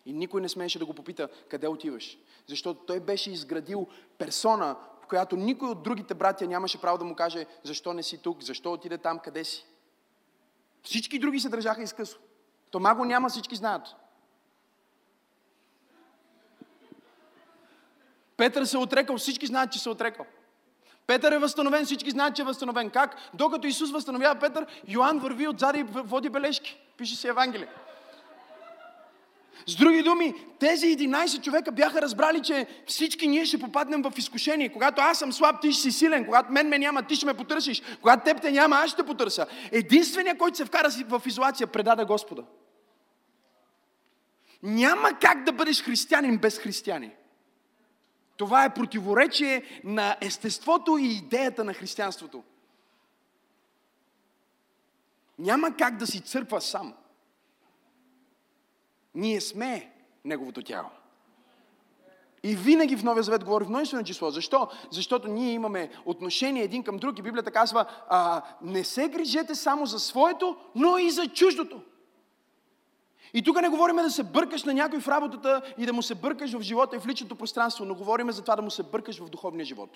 И никой не смееше да го попита: къде отиваш? Защото той беше изградил персона, в която никой от другите братя нямаше право да му каже: защо не си тук, защо отиде там, къде си? Всички други се държаха изкъсо. Тома го няма, всички знаят. Петър се отрекал, всички знаят, че се отрекал. Петър е възстановен, всички знаят, че е възстановен. Как? Докато Исус възстановява Петър, Йоан върви отзад и води бележки. Пише си Евангелие. С други думи, тези единайсет човека бяха разбрали, че всички ние ще попаднем в изкушение. Когато аз съм слаб, ти ще си силен. Когато мен ме няма, ти ще ме потърсиш. Когато теб те няма, аз ще те потърся. Единственият, който се вкара в изолация, предаде Господа. Няма как да бъдеш християнин без християни. Това е противоречие на естеството и идеята на християнството. Няма как да си църква сам. Ние сме Неговото тяло. И винаги в Новия Завет говори в множествено число. Защо? Защото ние имаме отношение един към друг и Библията казва: а, не се грижете само за своето, но и за чуждото. И тук не говорим да се бъркаш на някой в работата и да му се бъркаш в живота и в личното пространство, но говорим за това да му се бъркаш в духовния живот.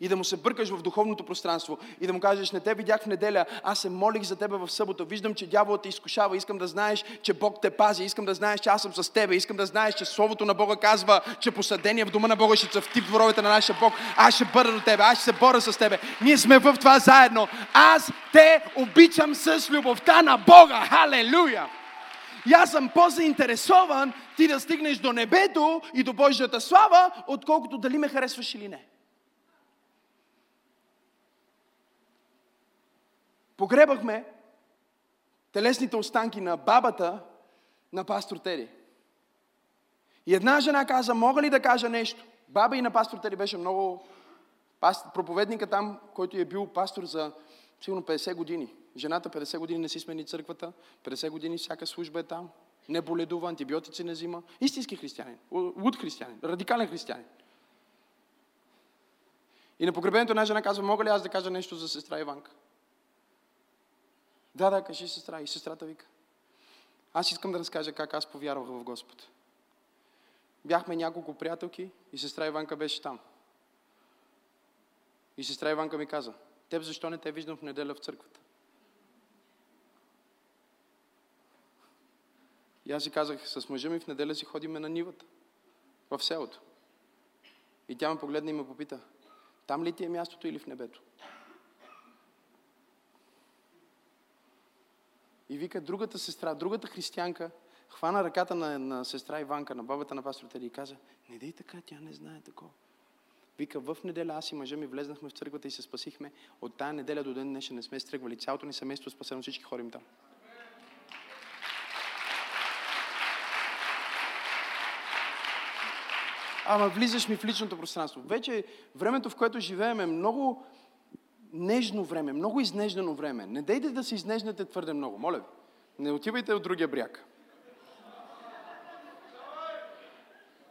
И да му се бъркаш в духовното пространство и да му кажеш: не те видях в неделя, аз се молих за тебе в събота, виждам, че дяволът те изкушава, искам да знаеш, че Бог те пази, искам да знаеш, че аз съм с тебе, искам да знаеш, че Словото на Бога казва, че посадение в дома на Бога ще цъфти в дворовете на нашия Бог, аз ще бъда до тебе, аз ще се боря с тебе, ние сме в това заедно, аз те обичам с любовта на Бога, халелуя! И аз съм по-заинтересован ти да стигнеш до небето и до Божията слава, отколкото дали ме харесваш или не. Погребахме телесните останки на бабата на пастор Тери. И една жена каза: мога ли да кажа нещо? Баба и на пастор Тери беше много... проповедника там, който е бил пастор за сигурно петдесет години. Жената петдесет години не си смени църквата, петдесет години всяка служба е там, не боледува, антибиотици не взима. Истински християнин, луд християнин, радикален християнин. И на погребението една жена казва: мога ли аз да кажа нещо за сестра Иванка? Да, да, кажи, сестра. И сестрата вика: аз искам да разкажа как аз повярвах в Господ. Бяхме няколко приятелки и сестра Иванка беше там. И сестра Иванка ми каза: теб защо не те виждам в неделя в църквата? И аз си казах: с мъжа ми в неделя си ходиме на нивата, в селото. И тя ме погледна и ме попита: там ли ти е мястото или в небето? И вика, другата сестра, другата християнка, хвана ръката на, на сестра Иванка, на бабата на пастора Тери и каза: не дей така, тя не знае такова. Вика, в неделя аз и мъжа ми влезнахме в църквата и се спасихме. От тая неделя до ден днешен не сме стръгвали. Цялото ни семейство спасено, всички ходим там. Ама влизаш ми в личното пространство. Вече времето, в което живеем, е много... нежно време, много изнеждано време. Не дейте да се изнеждате твърде много, моля ви. Не отивайте от другия бряг.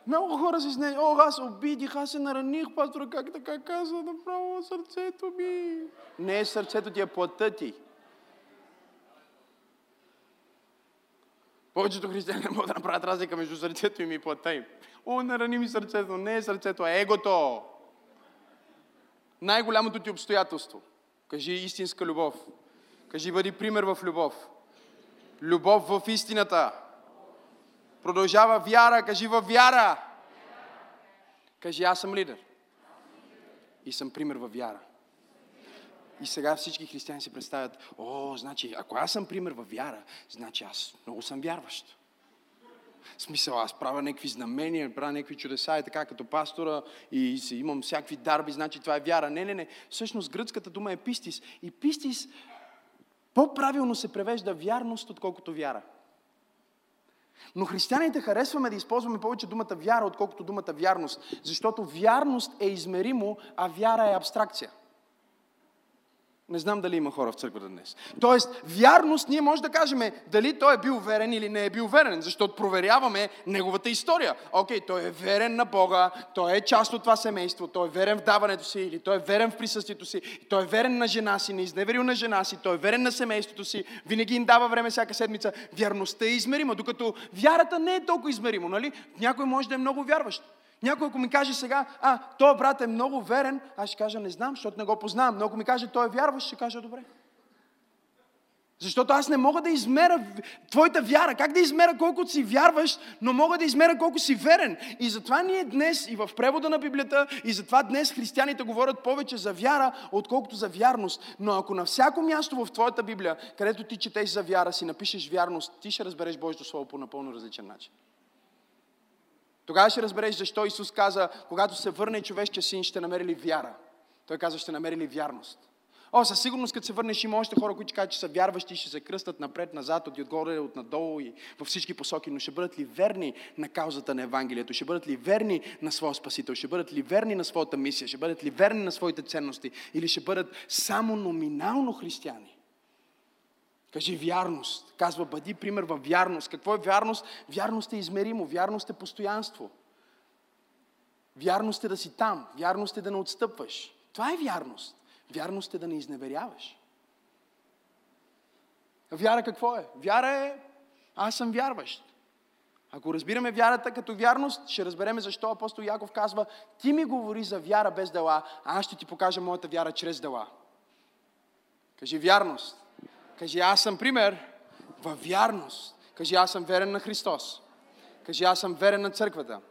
Много хора се изнеждат. О, аз обидих, аз се нараних, пастора, как така каза, направо сърцето ми. Не е сърцето ти, е плътта ти. Повечето християни не могат да направят разлика между сърцето им и плътта им. О, нарани ми сърцето, не е сърцето, а егото. Най-голямото ти обстоятелство. Кажи истинска любов. Кажи бъди пример в любов. Любов в истината. Продължава вяра. Кажи във вяра. Кажи аз съм лидер. И съм пример във вяра. И сега всички християни се представят: о, значи, ако аз съм пример във вяра, значи аз много съм вярващ. В смисъл, аз правя някакви знамения, правя някакви чудеса и така, като пастора и си имам всякакви дарби, значи това е вяра. Не, не, не. Всъщност гръцката дума е пистис. И пистис по-правилно се превежда вярност, отколкото вяра. Но християните харесваме да използваме повече думата вяра, отколкото думата вярност. Защото вярност е измеримо, а вяра е абстракция. Не знам дали има хора в църквата днес. Тоест, вярност ние може да кажем дали той е бил верен или не е бил верен, защото проверяваме неговата история. Окей, той е верен на Бога, той е част от това семейство, той е верен в даването си, или той е верен в присъствието си, той е верен на жена си, не изневерил на жена си, той е верен на семейството си, винаги им дава време всяка седмица. Вярността е измерима, докато вярата не е толкова измерима, нали? Някой може да е много вярващ. Някой, ако ми каже сега: а, той брат е много верен, аз ще кажа: не знам, защото не го познавам. Но ако ми каже: той е вярващ, ще кажа: добре. Защото аз не мога да измеря твоята вяра. Как да измеря колко си вярваш, но мога да измеря колко си верен. И затова ние днес, и в превода на Библията, и затова днес християните говорят повече за вяра, отколкото за вярност. Но ако на всяко място в твоята Библия, където ти четеш за вяра, си напишеш вярност, ти ще разбереш Божието слово по напълно различен начин. Тогава ще разбереш защо Исус каза: когато се върне човешкия син, ще намерили вяра. Той каза: ще намерили вярност. О, със сигурност, като се върнеш, има още хора, които ще кажат, че са вярващи и ще се кръстат напред-назад, от отгоре, от надолу и във всички посоки, но ще бъдат ли верни на каузата на Евангелието? Ще бъдат ли верни на своя Спасител? Ще бъдат ли верни на своята мисия? Ще бъдат ли верни на своите ценности? Или ще бъдат само номинално християни? Кажи вярност. Казва, бъди пример във вярност. Какво е вярност? Вярност е измеримо, вярност е постоянство. Вярност е да си там. Вярност е да не отстъпваш. Това е вярност. Вярност е да не изневеряваш. Вяра какво е? Вяра е аз съм вярващ. Ако разбираме вярата като вярност, ще разбереме защо апостол Яков казва: ти ми говори за вяра без дела, а аз ще ти покажа моята вяра чрез дела. Кажи вярност. Кажи аз съм пример във вярност. Кажи аз съм верен на Христос. Кажи аз съм верен на църквата.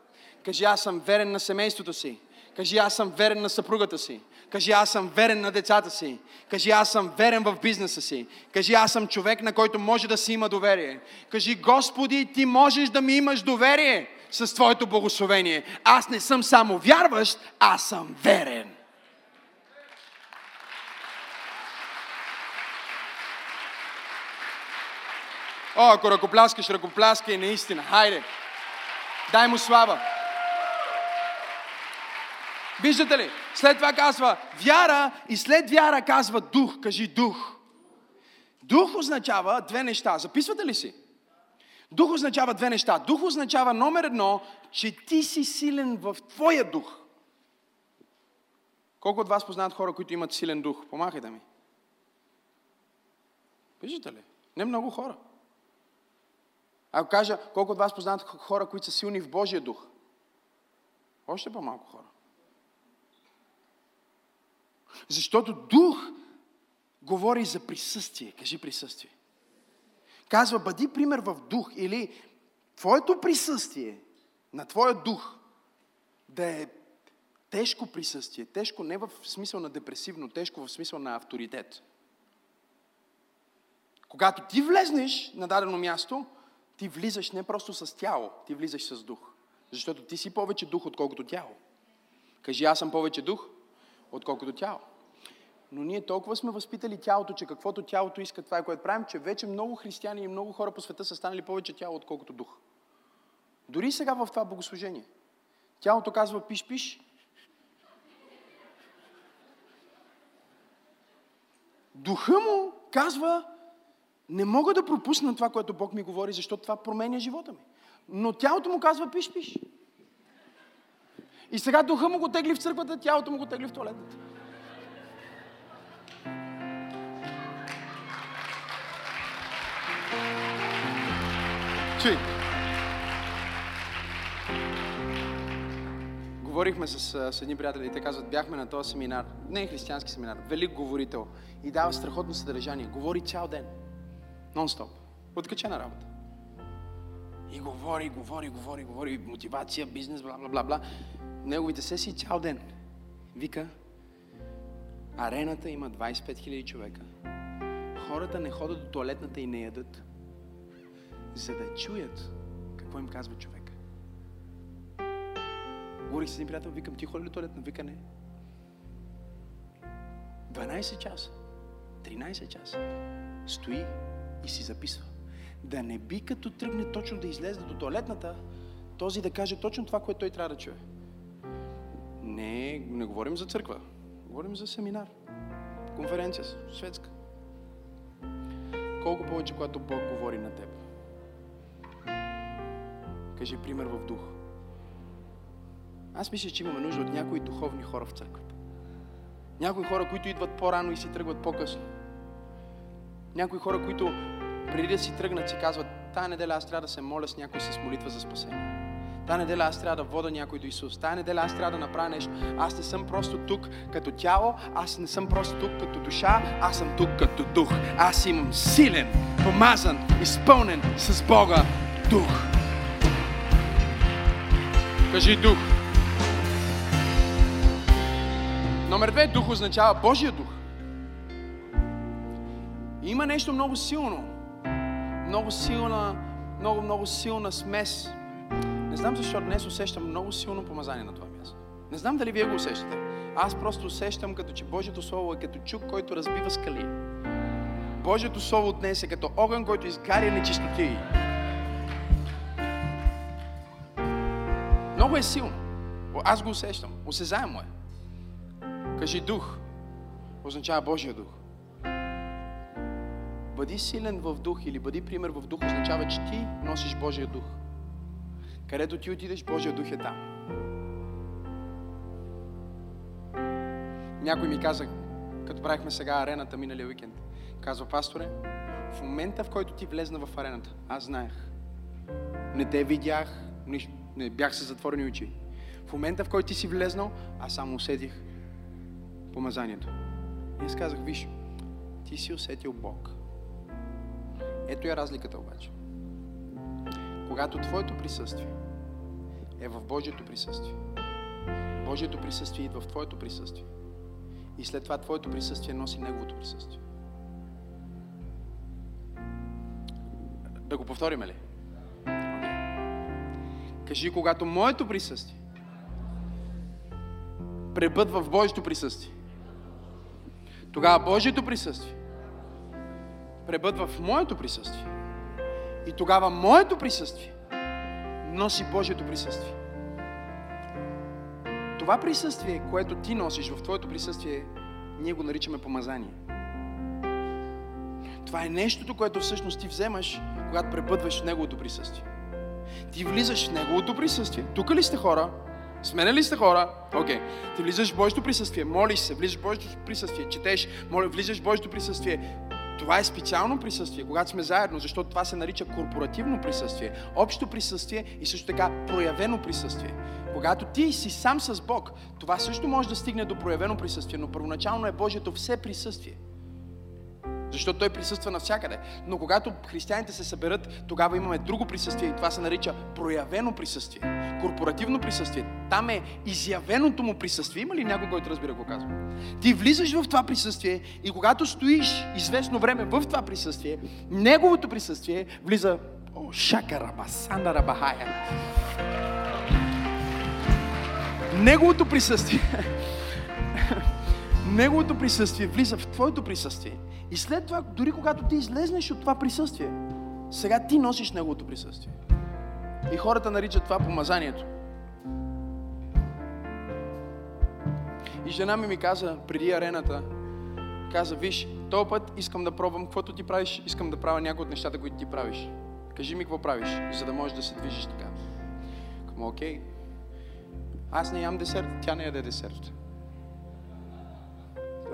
Кажи аз съм верен на семейството си. Кажи аз съм верен на съпругата си. Кажи аз съм верен на децата си. Кажи аз съм верен в бизнеса си. Кажи аз съм човек, на който може да си има доверие. Кажи Господи, ти можеш да ми имаш доверие с твоето благословение. Аз не съм само вярващ, аз съм верен. О, ако ръкопляскаш, ръкопляскай наистина. Хайде. Дай му слава. Виждате ли? След това казва вяра и след вяра казва дух. Кажи дух. Дух означава две неща. Записвате ли си? Дух означава две неща. Дух означава номер едно, че ти си силен в твоя дух. Колко от вас познават хора, които имат силен дух? Помахайте ми. Виждате ли? Не много хора. Ако кажа, колко от вас познават хора, които са силни в Божия дух? Още по-малко хора. Защото дух говори за присъствие. Кажи присъствие. Казва, бъди пример в дух или твоето присъствие на твоя дух да е тежко присъствие. Тежко не в смисъл на депресивно, тежко в смисъл на авторитет. Когато ти влезнеш на дадено място, ти влизаш не просто с тяло, ти влизаш с дух. Защото ти си повече дух, отколкото тяло. Кажи, аз съм повече дух, отколкото тяло. Но ние толкова сме възпитали тялото, че каквото тялото иска, това е което правим, че вече много християни и много хора по света са станали повече тяло, отколкото дух. Дори сега в това богослужение. Тялото казва пиш-пиш. Духа му казва не мога да пропусна това, което Бог ми говори, защото това променя живота ми. Но тялото му казва пиш-пиш. И сега духа му го тегли в църквата, тялото му го тегли в тоалетната. Чуй! Говорихме с, с едни приятели и те казват, бяхме на този семинар, не е християнски семинар, велик говорител и дава страхотно съдържание. Говори цял ден. Нон-стоп. Откачена работа. И говори, говори, говори, говори. Мотивация, бизнес, бла, бла, бла, бла. Неговите сесии цял ден. Вика, арената има двадесет и пет хиляди човека. Хората не ходят до тоалетната и не ядат, за да чуят какво им казва човека. Говорих с един приятел, викам, ти ходи до тоалетна? Вика, не. дванадесет часа, тринадесет часа. Стои и си записва. Да не би като тръгне точно да излезе до тоалетната, този да каже точно това, което той трябва да чуе. Не, не говорим за църква. Говорим за семинар. Конференция светска. Колко повече, когато Бог говори на теб. Кажи пример в дух. Аз мисля, че имаме нужда от някои духовни хора в църквата. Някои хора, които идват по-рано и си тръгват по-късно. Някои хора, които преди да си тръгнат, си казват, тая неделя аз трябва да се моля с някой с молитва за спасение. Тая неделя аз трябва да вода някой до Исус. Тая неделя аз трябва да направя нещо. Аз не съм просто тук като тяло, аз не съм просто тук като душа, аз съм тук като дух. Аз имам силен, помазан, изпълнен с Бога дух. Кажи дух. Номер две, дух означава Божия дух. Има нещо много силно. Много силна, много, много силна смес. Не знам защо днес усещам много силно помазание на това място. Не знам дали вие го усещате. Аз просто усещам, като че Божието Слово е като чук, който разбива скали. Божието Слово днес е като огън, който изгаря нечистоти. Много е силно. Аз го усещам. Осезаемо е. Кажи дух. Означава Божия дух. Бъди силен в дух или бъди пример в дух означава, че ти носиш Божия дух. Където ти отидеш, Божия дух е там. Някой ми каза, като правихме сега арената миналия уикенд, казва: пасторе, в момента, в който ти влезна в арената, аз знаех. Не те видях, нищо, не бях се затворени очи. В момента, в който ти си влезнал, аз само усетих помазанието. И аз казах: виж, ти си усетил Бог. Ето е разликата обаче. Когато твоето присъствие е в Божието присъствие, Божието присъствие идва в твоето присъствие и след това твоето присъствие носи Неговото присъствие. Да го повторим ли? Кажи: когато моето присъствие пребъдва в Божието присъствие, тогава Божието присъствие пребъдва в моето присъствие и тогава моето присъствие носи Божието присъствие. Това присъствие, което ти носиш в твоето присъствие, ние го наричаме помазание. Това е нещото, което всъщност ти вземаш, когато пребъдваш в Неговото присъствие. Ти влизаш в Неговото присъствие. Тук ли сте хора? С мене ли сте хора? Окей. Okay. Ти влизаш в Божието присъствие, молиш се, влизаш в Божието присъствие, четеш, моля, влизаш в Божието присъствие. Това е специално присъствие, когато сме заедно, защото това се нарича корпоративно присъствие, общо присъствие и също така проявено присъствие. Когато ти си сам с Бог, това също може да стигне до проявено присъствие, но първоначално е Божието все присъствие. Защото Той присъства навсякъде. Но когато християните се съберат, тогава имаме друго присъствие и това се нарича проявено присъствие, корпоративно присъствие. Там е изявеното му присъствие. Има ли някой, който разбира какво казвам? Ти влизаш в това присъствие и когато стоиш известно време в това присъствие, Неговото присъствие влиза... О, шака раба, санда раба хая. Неговото присъствие... Неговото присъствие влиза в твоето присъствие. И след това, дори когато ти излезнеш от това присъствие, сега ти носиш Неговото присъствие. И хората наричат това помазанието. И жена ми ми каза преди арената, каза: виж, този път искам да пробвам каквото ти правиш, искам да правя някои от нещата, които ти правиш. Кажи ми какво правиш, за да можеш да се движиш така. Към, окей. Аз не ям десерт, тя не яде десерт.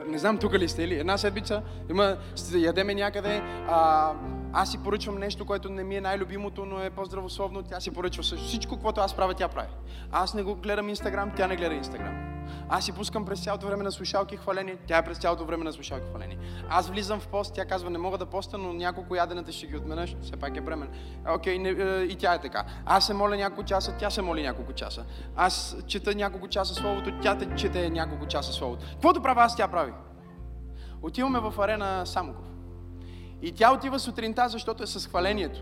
Не знам тук ли сте или една седмица, има, ядеме някъде, а, аз си поръчвам нещо, което не ми е най-любимото, но е по-здравословно, тя си поръчва също. Всичко, което аз правя, тя прави. Аз не го гледам Инстаграм, тя не гледа Инстаграм. Аз си пускам през цялото време на слушалки хвалени, тя е през цялото време на слушалки хвалени. Аз влизам в пост, тя казва: не мога да поста, но няколко ядената ще ги отменя, все пак е бремен. Окей, не, е, и тя е така. Аз се моля няколко часа, тя се моли няколко часа. Аз чета няколко часа словото, тя те чете няколко часа словото. Каквото правя аз, тя прави. Отиваме в арена Самоков. И тя отива сутринта, защото е с хвалението.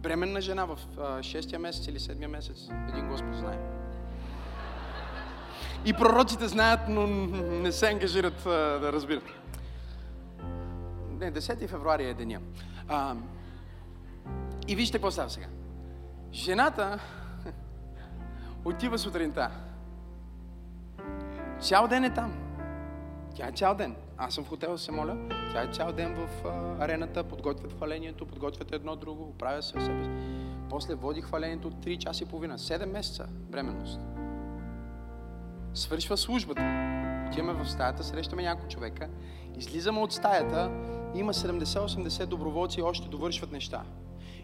Бременна жена в шестия месец или седмия месец, един Господ знае. И пророците знаят, но не се ангажират а, да разбират. Не, десети февруари е деня. А, и вижте какво става сега. Жената отива сутринта. Цял ден е там. Тя е цял ден. Аз съм в хотела, се моля. Тя е цял ден в а, арената, подготвят хвалението, подготвят едно друго, оправя се в себе си. После води хвалението три часа и половина. седем месеца бременност. Свършва службата. Отиваме в стаята, срещаме няколко човека, излизаме от стаята, има седемдесет-осемдесет доброволци и още довършват неща.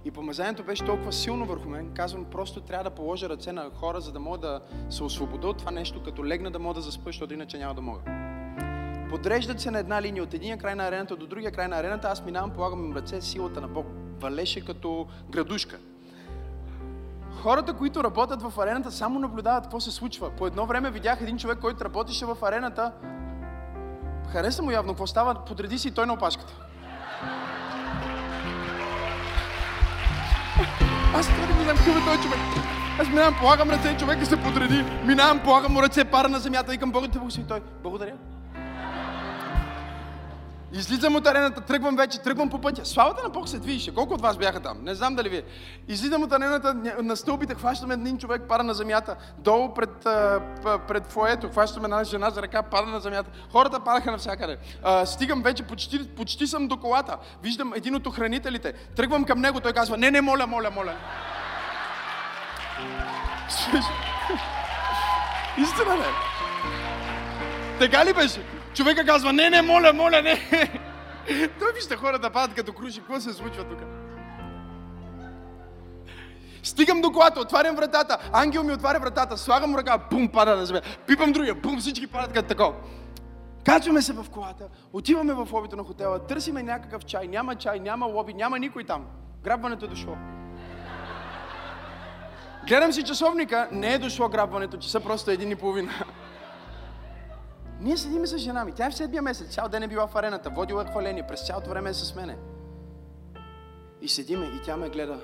И помазанието беше толкова силно върху мен, казвам: просто трябва да положа ръце на хора, за да мога да се освобода от това нещо, като легна да мога да заспя, защото иначе няма да мога. Подреждат се на една линия, от единия край на арената до другия край на арената, аз минавам, полагам им ръце, силата на Бог валеше като градушка. Хората, които работят в арената, само наблюдават какво се случва. По едно време видях един човек, който работеше в арената. Хареса му явно какво става, подреди си и той на опашката. Аз трябва да минам към този човек. Аз минавам, полагам ръце и човека се подреди. Минавам, полагам му ръце, пара на земята и към Бога, Бог си той. Благодаря. Излизам от арената, тръгвам вече, тръгвам по пътя. Славата на Бог се движеше. Колко от вас бяха там? Не знам дали вие. Излизам от арената, на стълбите хващаме един човек, пада на земята. Долу пред, пред фоето хващаме една жена за ръка, пада на земята. Хората падаха навсякъде. А, стигам вече, почти, почти съм до колата. Виждам един от охранителите. Тръгвам към него, той казва: не, не, моля, моля, моля. Истина ли? Така ли беше? Човека казва, не, не, моля, моля, не. Той вижда хората да падат като круши. Какво се случва тук? Стигам до колата, отварям вратата. Ангел ми отваря вратата, слагам ръка, бум, пада на земя. Пипам другия, бум, всички падат като такова. Качваме се в колата, отиваме в лобито на хотела, търсиме някакъв чай, няма чай, няма лоби, няма никой там. Грабването е дошло. Гледам си часовника, не е дошло грабването, часа просто един и половина. Ние седиме с жена ми, тя е в седмия месец, цял ден е била в арената, водила е хваление, през цялото време е с мене. И седиме и тя ме гледа.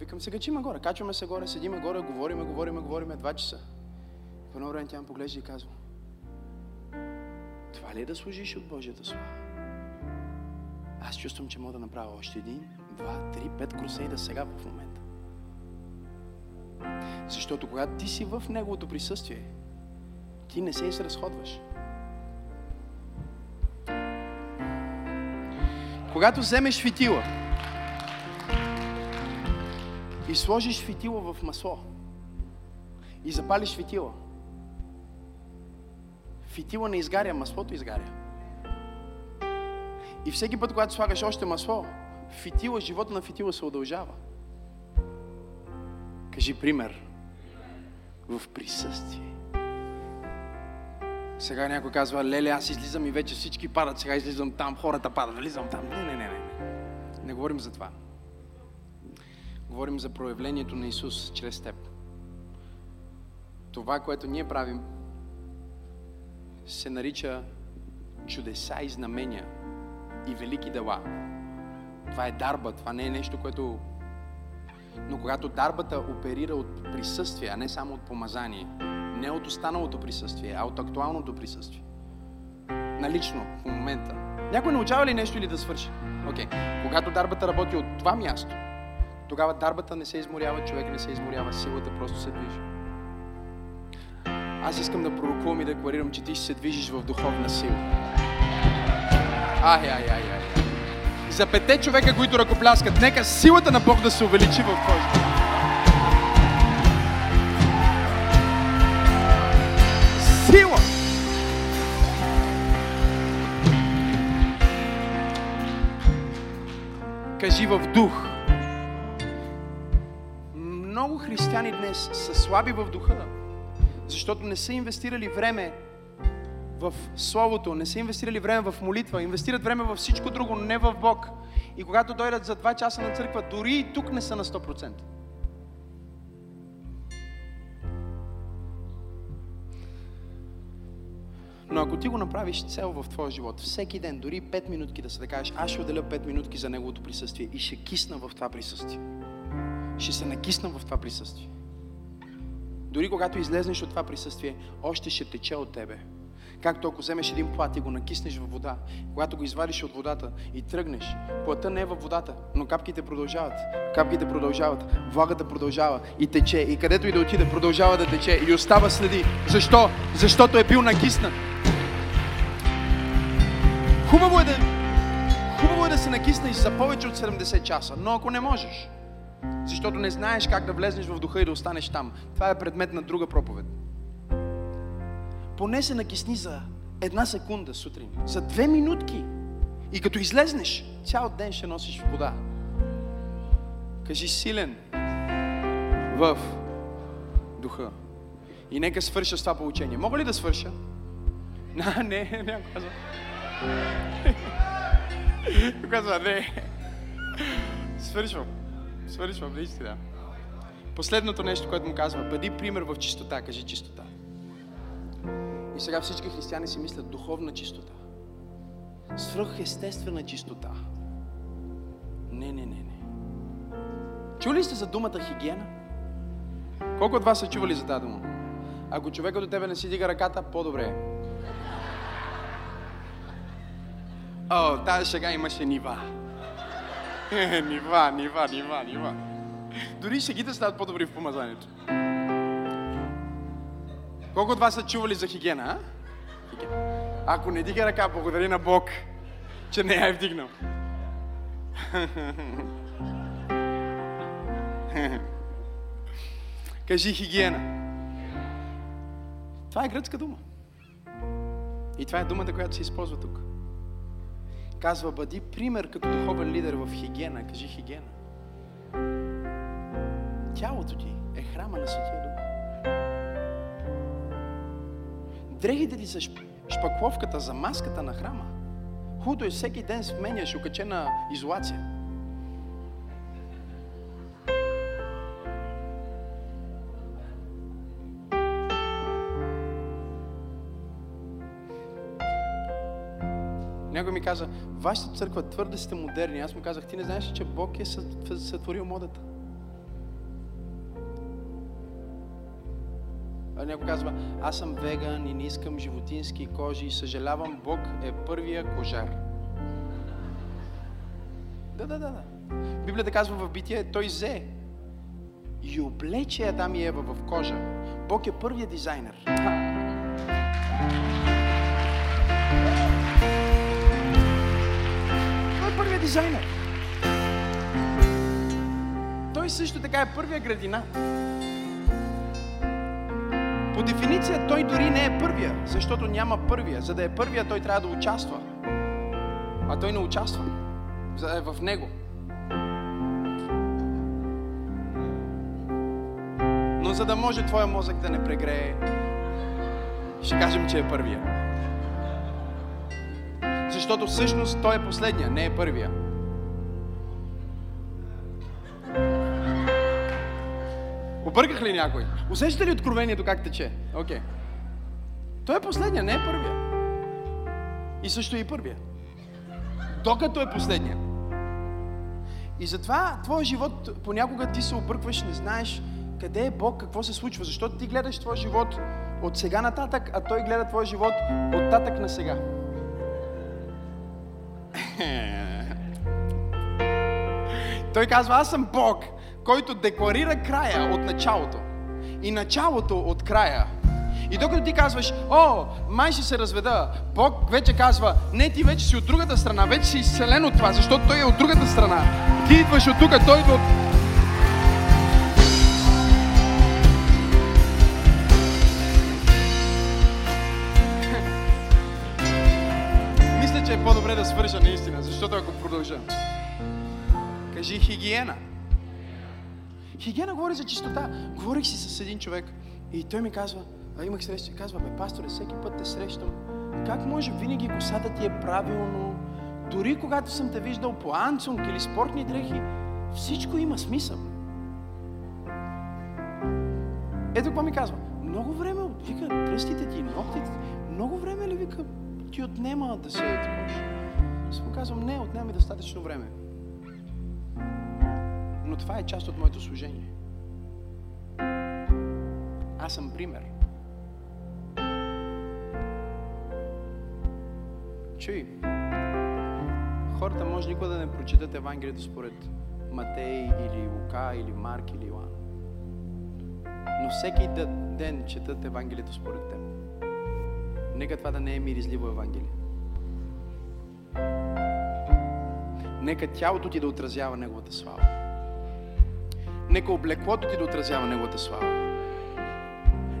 Викам, сега че има горе, качваме се горе, седиме горе, говориме, говориме, говориме, два часа. В едно време тя ме поглежда и казва, това ли е да служиш от Божията слава? Аз чувствам, че мога да направя още един, два, три, пет крусейда сега в момента. Защото когато ти си в Неговото присъствие, ти не се изразходваш. Когато вземеш фитила и сложиш фитила в масло и запалиш фитила, фитила не изгаря, маслото изгаря. И всеки път, когато слагаш още масло, фитила, живота на фитила се удължава. Кажи пример. В присъствие. Сега някой казва, леле, аз излизам и вече всички падат, сега излизам там, хората падат, влизам там. Не, не, не, не. Не говорим за това. Говорим за проявлението на Исус чрез теб. Това, което ние правим, се нарича чудеса и знамения и велики дела. Това е дарба, това не е нещо, което... Но когато дарбата оперира от присъствие, а не само от помазание, не от останалото присъствие, а от актуалното присъствие, налично, в момента. Някой научава ли нещо или да свърши? Окей. Okay. Когато дарбата работи от това място, тогава дарбата не се изморява, човек не се изморява, силата просто се движи. Аз искам да пророкувам и да декларирам, че ти ще се движиш в духовна сила. Ай, ай, ай, ай. За петте човека, които ръкопляскат, нека силата на Бог да се увеличи в който. Сила! Кажи в дух. Много християни днес са слаби в духа, защото не са инвестирали време в Словото, не са инвестирали време в молитва, инвестират време във всичко друго, не в Бог. И когато дойдат за два часа на църква, дори и тук не са на сто процента. Но ако ти го направиш цел в твоя живот, всеки ден, дори пет минутки да се да кажеш, аз ще отделя пет минутки за Неговото присъствие и ще кисна в това присъствие. Ще се накисна в това присъствие. Дори когато излезнеш от това присъствие, още ще тече от тебе. Както ако вземеш един плат и го накиснеш във вода, когато го извадиш от водата и тръгнеш, плата не е във водата, но капките продължават, капките продължават, влагата продължава и тече, и където и да отиде, продължава да тече и остава следи. Защо? Защото е бил накиснат. Хубаво е да, хубаво е да се накиснеш за повече от седемдесет часа, но ако не можеш, защото не знаеш как да влезнеш в духа и да останеш там, това е предмет на друга проповед. Поне се накисни за една секунда сутрин, за две минутки. И като излезнеш, цял ден ще носиш вода. Кажи силен в духа. И нека свърша с това получение. Мога ли да свърша? А, не, не го казвам. Го казвам, не. Свършвам. Свършвам, наистина. Последното нещо, което му казвам, бъди пример в чистота. Кажи чистота. И сега всички християни си мислят духовна чистота. Свръхестествена чистота. Не, не, не, не. Чули сте за думата хигиена? Колко от вас са чували за тази дума? Ако човекът до тебе не си дига ръката, по-добре е. О, тази шега имаше нива. нива, нива, нива, нива. Дори шегите стават по-добри в помазанието. Колко от вас са чували за хигиена, а? Хигиена. Ако не дига ръка, благодари на Бог, че не я е вдигнал. Кажи хигиена. Това е гръцка дума. И това е думата, която се използва тук. Казва, бъди пример като духовен лидер в хигиена. Кажи хигиена. Тялото ти е храма на Святия Дух. Дрехите ти са шпакловката за маската на храма. Худо е всеки ден сменяш окачена изолация. Някой ми каза, вашата църква твърде сте модерни. Аз му казах, ти не знаеш ли, че Бог е сътворил модата? А някой казва, аз съм веган и не искам животински кожи и съжалявам, Бог е първия кожар. Да, да, да, да. Библията казва в Битие, той взе и облече Адам и Ева в кожа. Бог е първия дизайнер. Той е първия дизайнер. Той също така е първия градинар. По дефиниция той дори не е първия, защото няма първия. За да е първия, той трябва да участва. А той не участва, за да е в него. Но за да може твоя мозък да не прегрее, ще кажем, че е първия. Защото всъщност той е последния, не е първия. Обърках ли някой? Усещате ли откровението как тече? Окей. Okay. Той е последния, не е първия. И също е и първия. Докато е последния. И затова твоя живот, понякога ти се объркваш, не знаеш къде е Бог, какво се случва. Защото ти гледаш твоя живот от сега нататък, а той гледа твоя живот от татък на сега. Той казва, аз съм Бог, който декларира края от началото и началото от края. И докато ти казваш, о, май ще се разведа, Бог вече казва, не, ти вече си от другата страна, вече си изцелен от това, защото той е от другата страна. Ти идваш от тук, той идва от... Мисля, че е по-добре да свържа наистина, защото ако продължа. Кажи хигиена. Хигиена говори за чистота. Говорих си с един човек и той ми казва, а имах среща и казва, бе, пасторе, всеки път те срещам. Как може винаги косата ти е правилно? Дори когато съм те виждал по анцунг или спортни дрехи, всичко има смисъл. Ето какво ми казва. Много време, вика, пръстите ти, ногтите ти, много време ли, вика, ти отнема да се такова? Аз му казвам, не, отнема достатъчно време. Но това е част от моето служение. Аз съм пример. Чуй, хората може никога да не прочитат Евангелието според Матей или Лука или Марк или Йоан. Но всеки ден четат Евангелието според теб. Нека това да не е миризливо Евангелие. Нека тялото ти да отразява неговата слава. Нека облеклото ти да отразява неговата слава.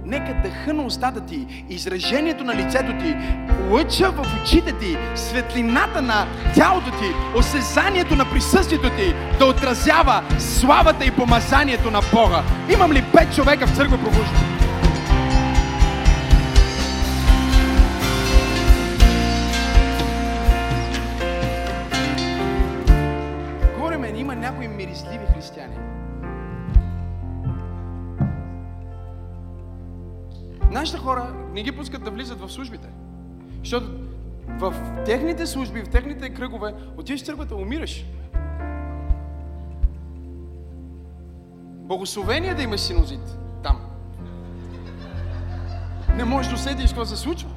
Нека дъха на устата ти, изражението на лицето ти, лъча в очите ти, светлината на тялото ти, осезанието на присъствието ти да отразява славата и помазанието на Бога. Имам ли пет човека в църква пробуждане? Говорим, има някои миризливи християни. Нашите хора не ги пускат да влизат в службите. Защото в техните служби, в техните кръгове, отиваш в църквата, умираш. Благословение да имаш синузит там. Не можеш да усетиш какво се случва.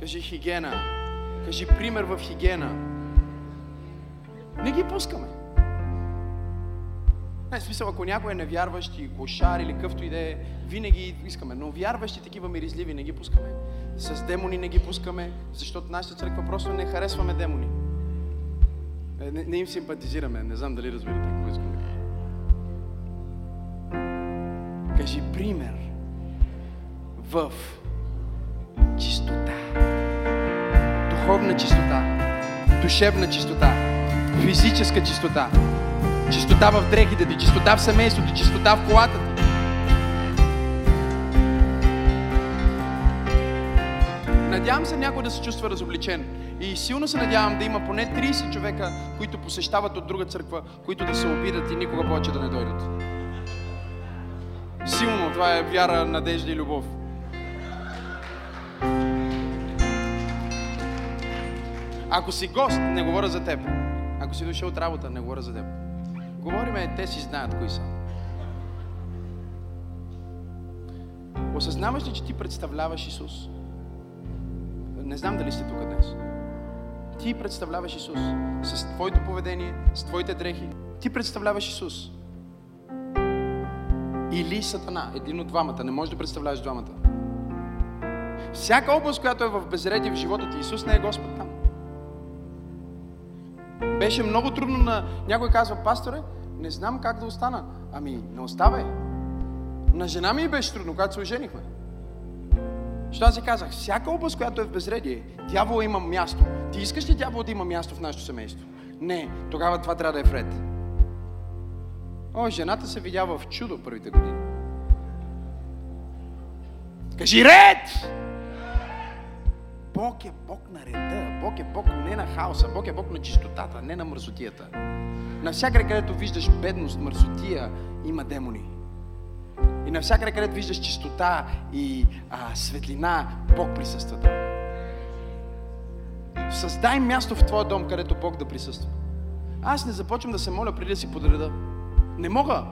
Кажи хигиена. Кажи пример в хигиена. Не ги пускаме. Не, смисъл, ако някой е невярващ и кошар или къвто идея, винаги искаме. Но вярващи такива миризливи не ги пускаме. С демони не ги пускаме, защото нашата църква просто не харесваме демони. Не, не им симпатизираме. Не знам дали разбирате какво искаме. Кажи пример в чистота. Духовна чистота, душевна чистота, физическа чистота, чистота в дрехите ти, чистота в семейството, чистота в колата ти. Надявам се някой да се чувства разобличен и силно се надявам да има поне трийсет човека, които посещават от друга църква, които да се обидат и никога повече да не дойдат. Силно, това е вяра, надежда и любов. Ако си гост, не говоря за теб. Ако си дошъл от работа, не говоря за теб. Говориме, те си знаят кои са. Осъзнаваш ли, че ти представляваш Исус? Не знам дали сте тук днес. Ти представляваш Исус с твоето поведение, с твоите дрехи. Ти представляваш Исус. Или Сатана, един от двамата. Не можеш да представляваш двамата. Всяка област, която е в безредие в живота ти, Исус не е Господ там. Беше много трудно на... Някой казва, пасторе, не знам как да остана. Ами, не оставай. На жена ми беше трудно, когато се оженихме. Защото аз си казах, всяка област, която е в безредие, дявол има място. Ти искаш ли дявол да има място в нашето семейство? Не, тогава това трябва да е вред. О, жената се видя в чудо първите години. Кажи ред! Бог е Бог на реда, Бог е Бог не на хаоса, Бог е Бог на чистотата, не на мързотията. Навсякъде, където виждаш бедност, мързотия, има демони. И навсякъде, където виждаш чистота и а, светлина, Бог присъства там. Създай място в твоя дом, където Бог да присъства. Аз не започвам да се моля преди да си подреда. Не мога.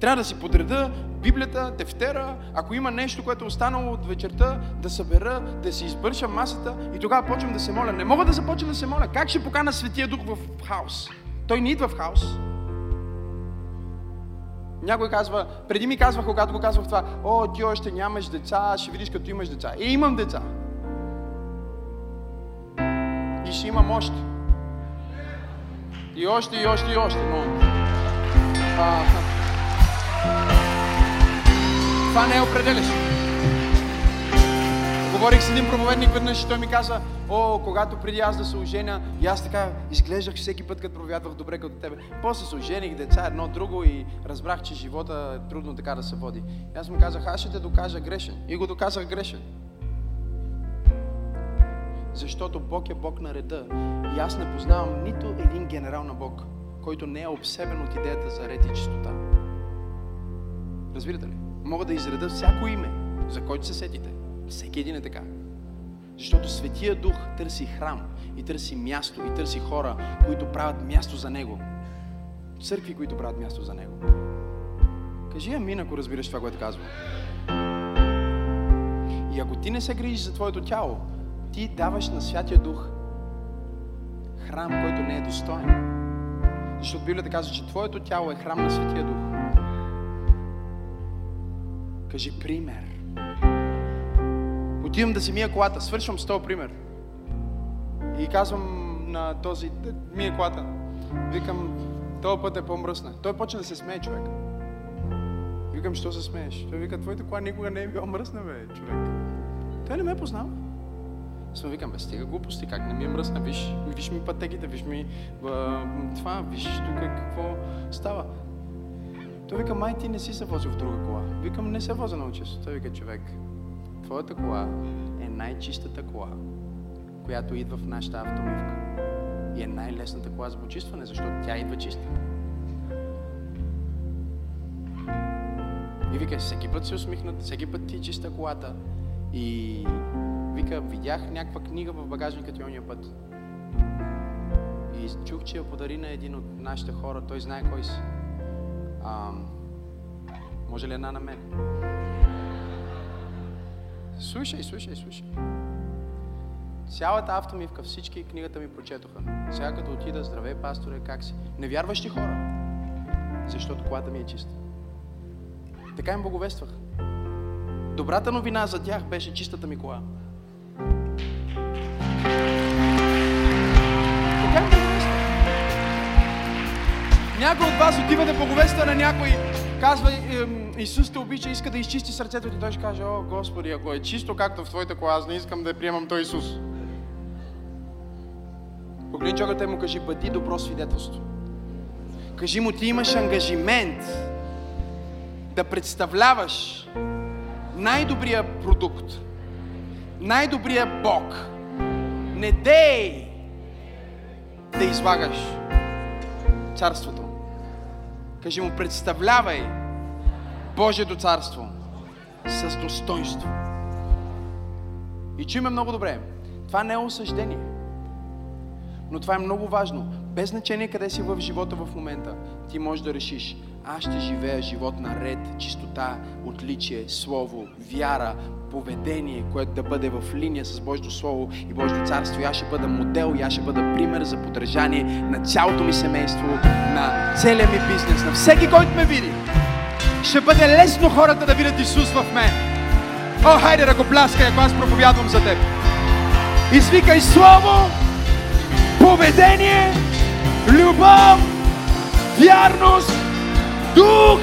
Трябва да си подреда Библията, тефтера, ако има нещо, което е останало от вечерта, да събера, да си избърша масата и тогава почвам да се моля. Не мога да започна да се моля. Как ще покана Светия Дух в хаос? Той не идва в хаос. Някой казва, преди ми казвах, когато го казвах това, о, ти още нямаш деца, ще видиш като имаш деца. Е, имам деца. И ще имам още. И още, и още, и още. Но... А... Това не е определящо. Говорих с един проповедник веднъж и той ми каза, о, когато преди аз да се оженя, и аз така изглеждах всеки път, като проповядвах добре като тебе. После се ожених, деца, едно, друго и разбрах, че живота е трудно така да се води. И аз му казах, аз ще те докажа грешен. И го доказах грешен. Защото Бог е Бог на реда. И аз не познавам нито един генерал на Бог, който не е обсебен от идеята за ред и чистота. Разбирате ли? Мога да изреда всяко име, за който се сетите. Всеки един е така. Защото Светия Дух търси храм и търси място и търси хора, които правят място за Него. Църкви, които правят място за Него. Кажи амин, ако разбираш това, което казвам. И ако ти не се грижиш за твоето тяло, ти даваш на Святия Дух храм, който не е достоен. Защото Библията казва, че твоето тяло е храм на Светия Дух. Кажи пример. Отивам да си мия колата, свършвам с този пример. И казвам на този, мия колата. Викам, този път е по-мръсна. Той почна да се смее, човек. Викам, що се смееш? Той вика, твоята кола никога не е била мръсна, бе, човек. Той не ме познава. Съм викам, бе, стига глупости, как не ми е мръсна, виж, виж ми пътеките, виж ми а, това, виж тук какво става. Той вика, май ти не си се возил в друга кола. Викам, не се воза на често. Той вика, човек, твоята кола е най-чистата кола, която идва в нашата автомивка. И е най-лесната кола за почистване, защото тя идва чиста. И вика, всеки път си усмихнат, всеки път ти чиста колата. И... Вика, видях някаква книга в багажника ти ония път. И чух, че я подари на един от нашите хора. Той знае кой си. А, може ли една на мен? Слушай, слушай, слушай. Цялата автомивка, всички книгата ми прочетоха. Сега като отида, здравей, пасторе, как си? Не вярваш ли хора? Защото колата ми е чиста. Така им боговествах. Добрата новина за тях беше чистата ми кола. Някой от вас отива да поговеста на някой, казва, Исус те обича, иска да изчисти сърцето ти. Той ще каже: о, Господи, ако е чисто както в Твоята кола, аз не искам да я приемам Той Исус. Погледни човекът и му кажи: бъди добро свидетелство. Кажи му: ти имаш ангажимент да представляваш най-добрия продукт, най-добрия Бог. Не дей да излагаш царството. Кажи му: представлявай Божието царство с достойнство. И чуй ме много добре. Това не е осъждение. Но това е много важно. Без значение къде си в живота в момента, ти можеш да решиш: аз ще живея живот на ред, чистота, отличие, слово, вяра, поведение, което да бъде в линия с Божието слово и Божието царство. И аз ще бъда модел, и аз ще бъда пример за подражание на цялото ми семейство, на целия ми бизнес, на всеки, който ме види. Ще бъде лесно хората да видят Исус в мен. О, хайде, ръкопляскай, ако аз проповядвам за теб. Извикай: слово, поведение, любов, вярност, дух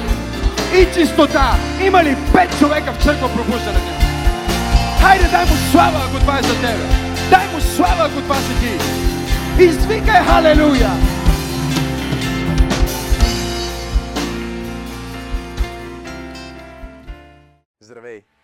и чистота. Има ли пет човека в Църква Пробуждане? Хайде, дай му слава, ако това е за тебе. Дай му слава, ако това си ти. Извикай халелуя. Здравей!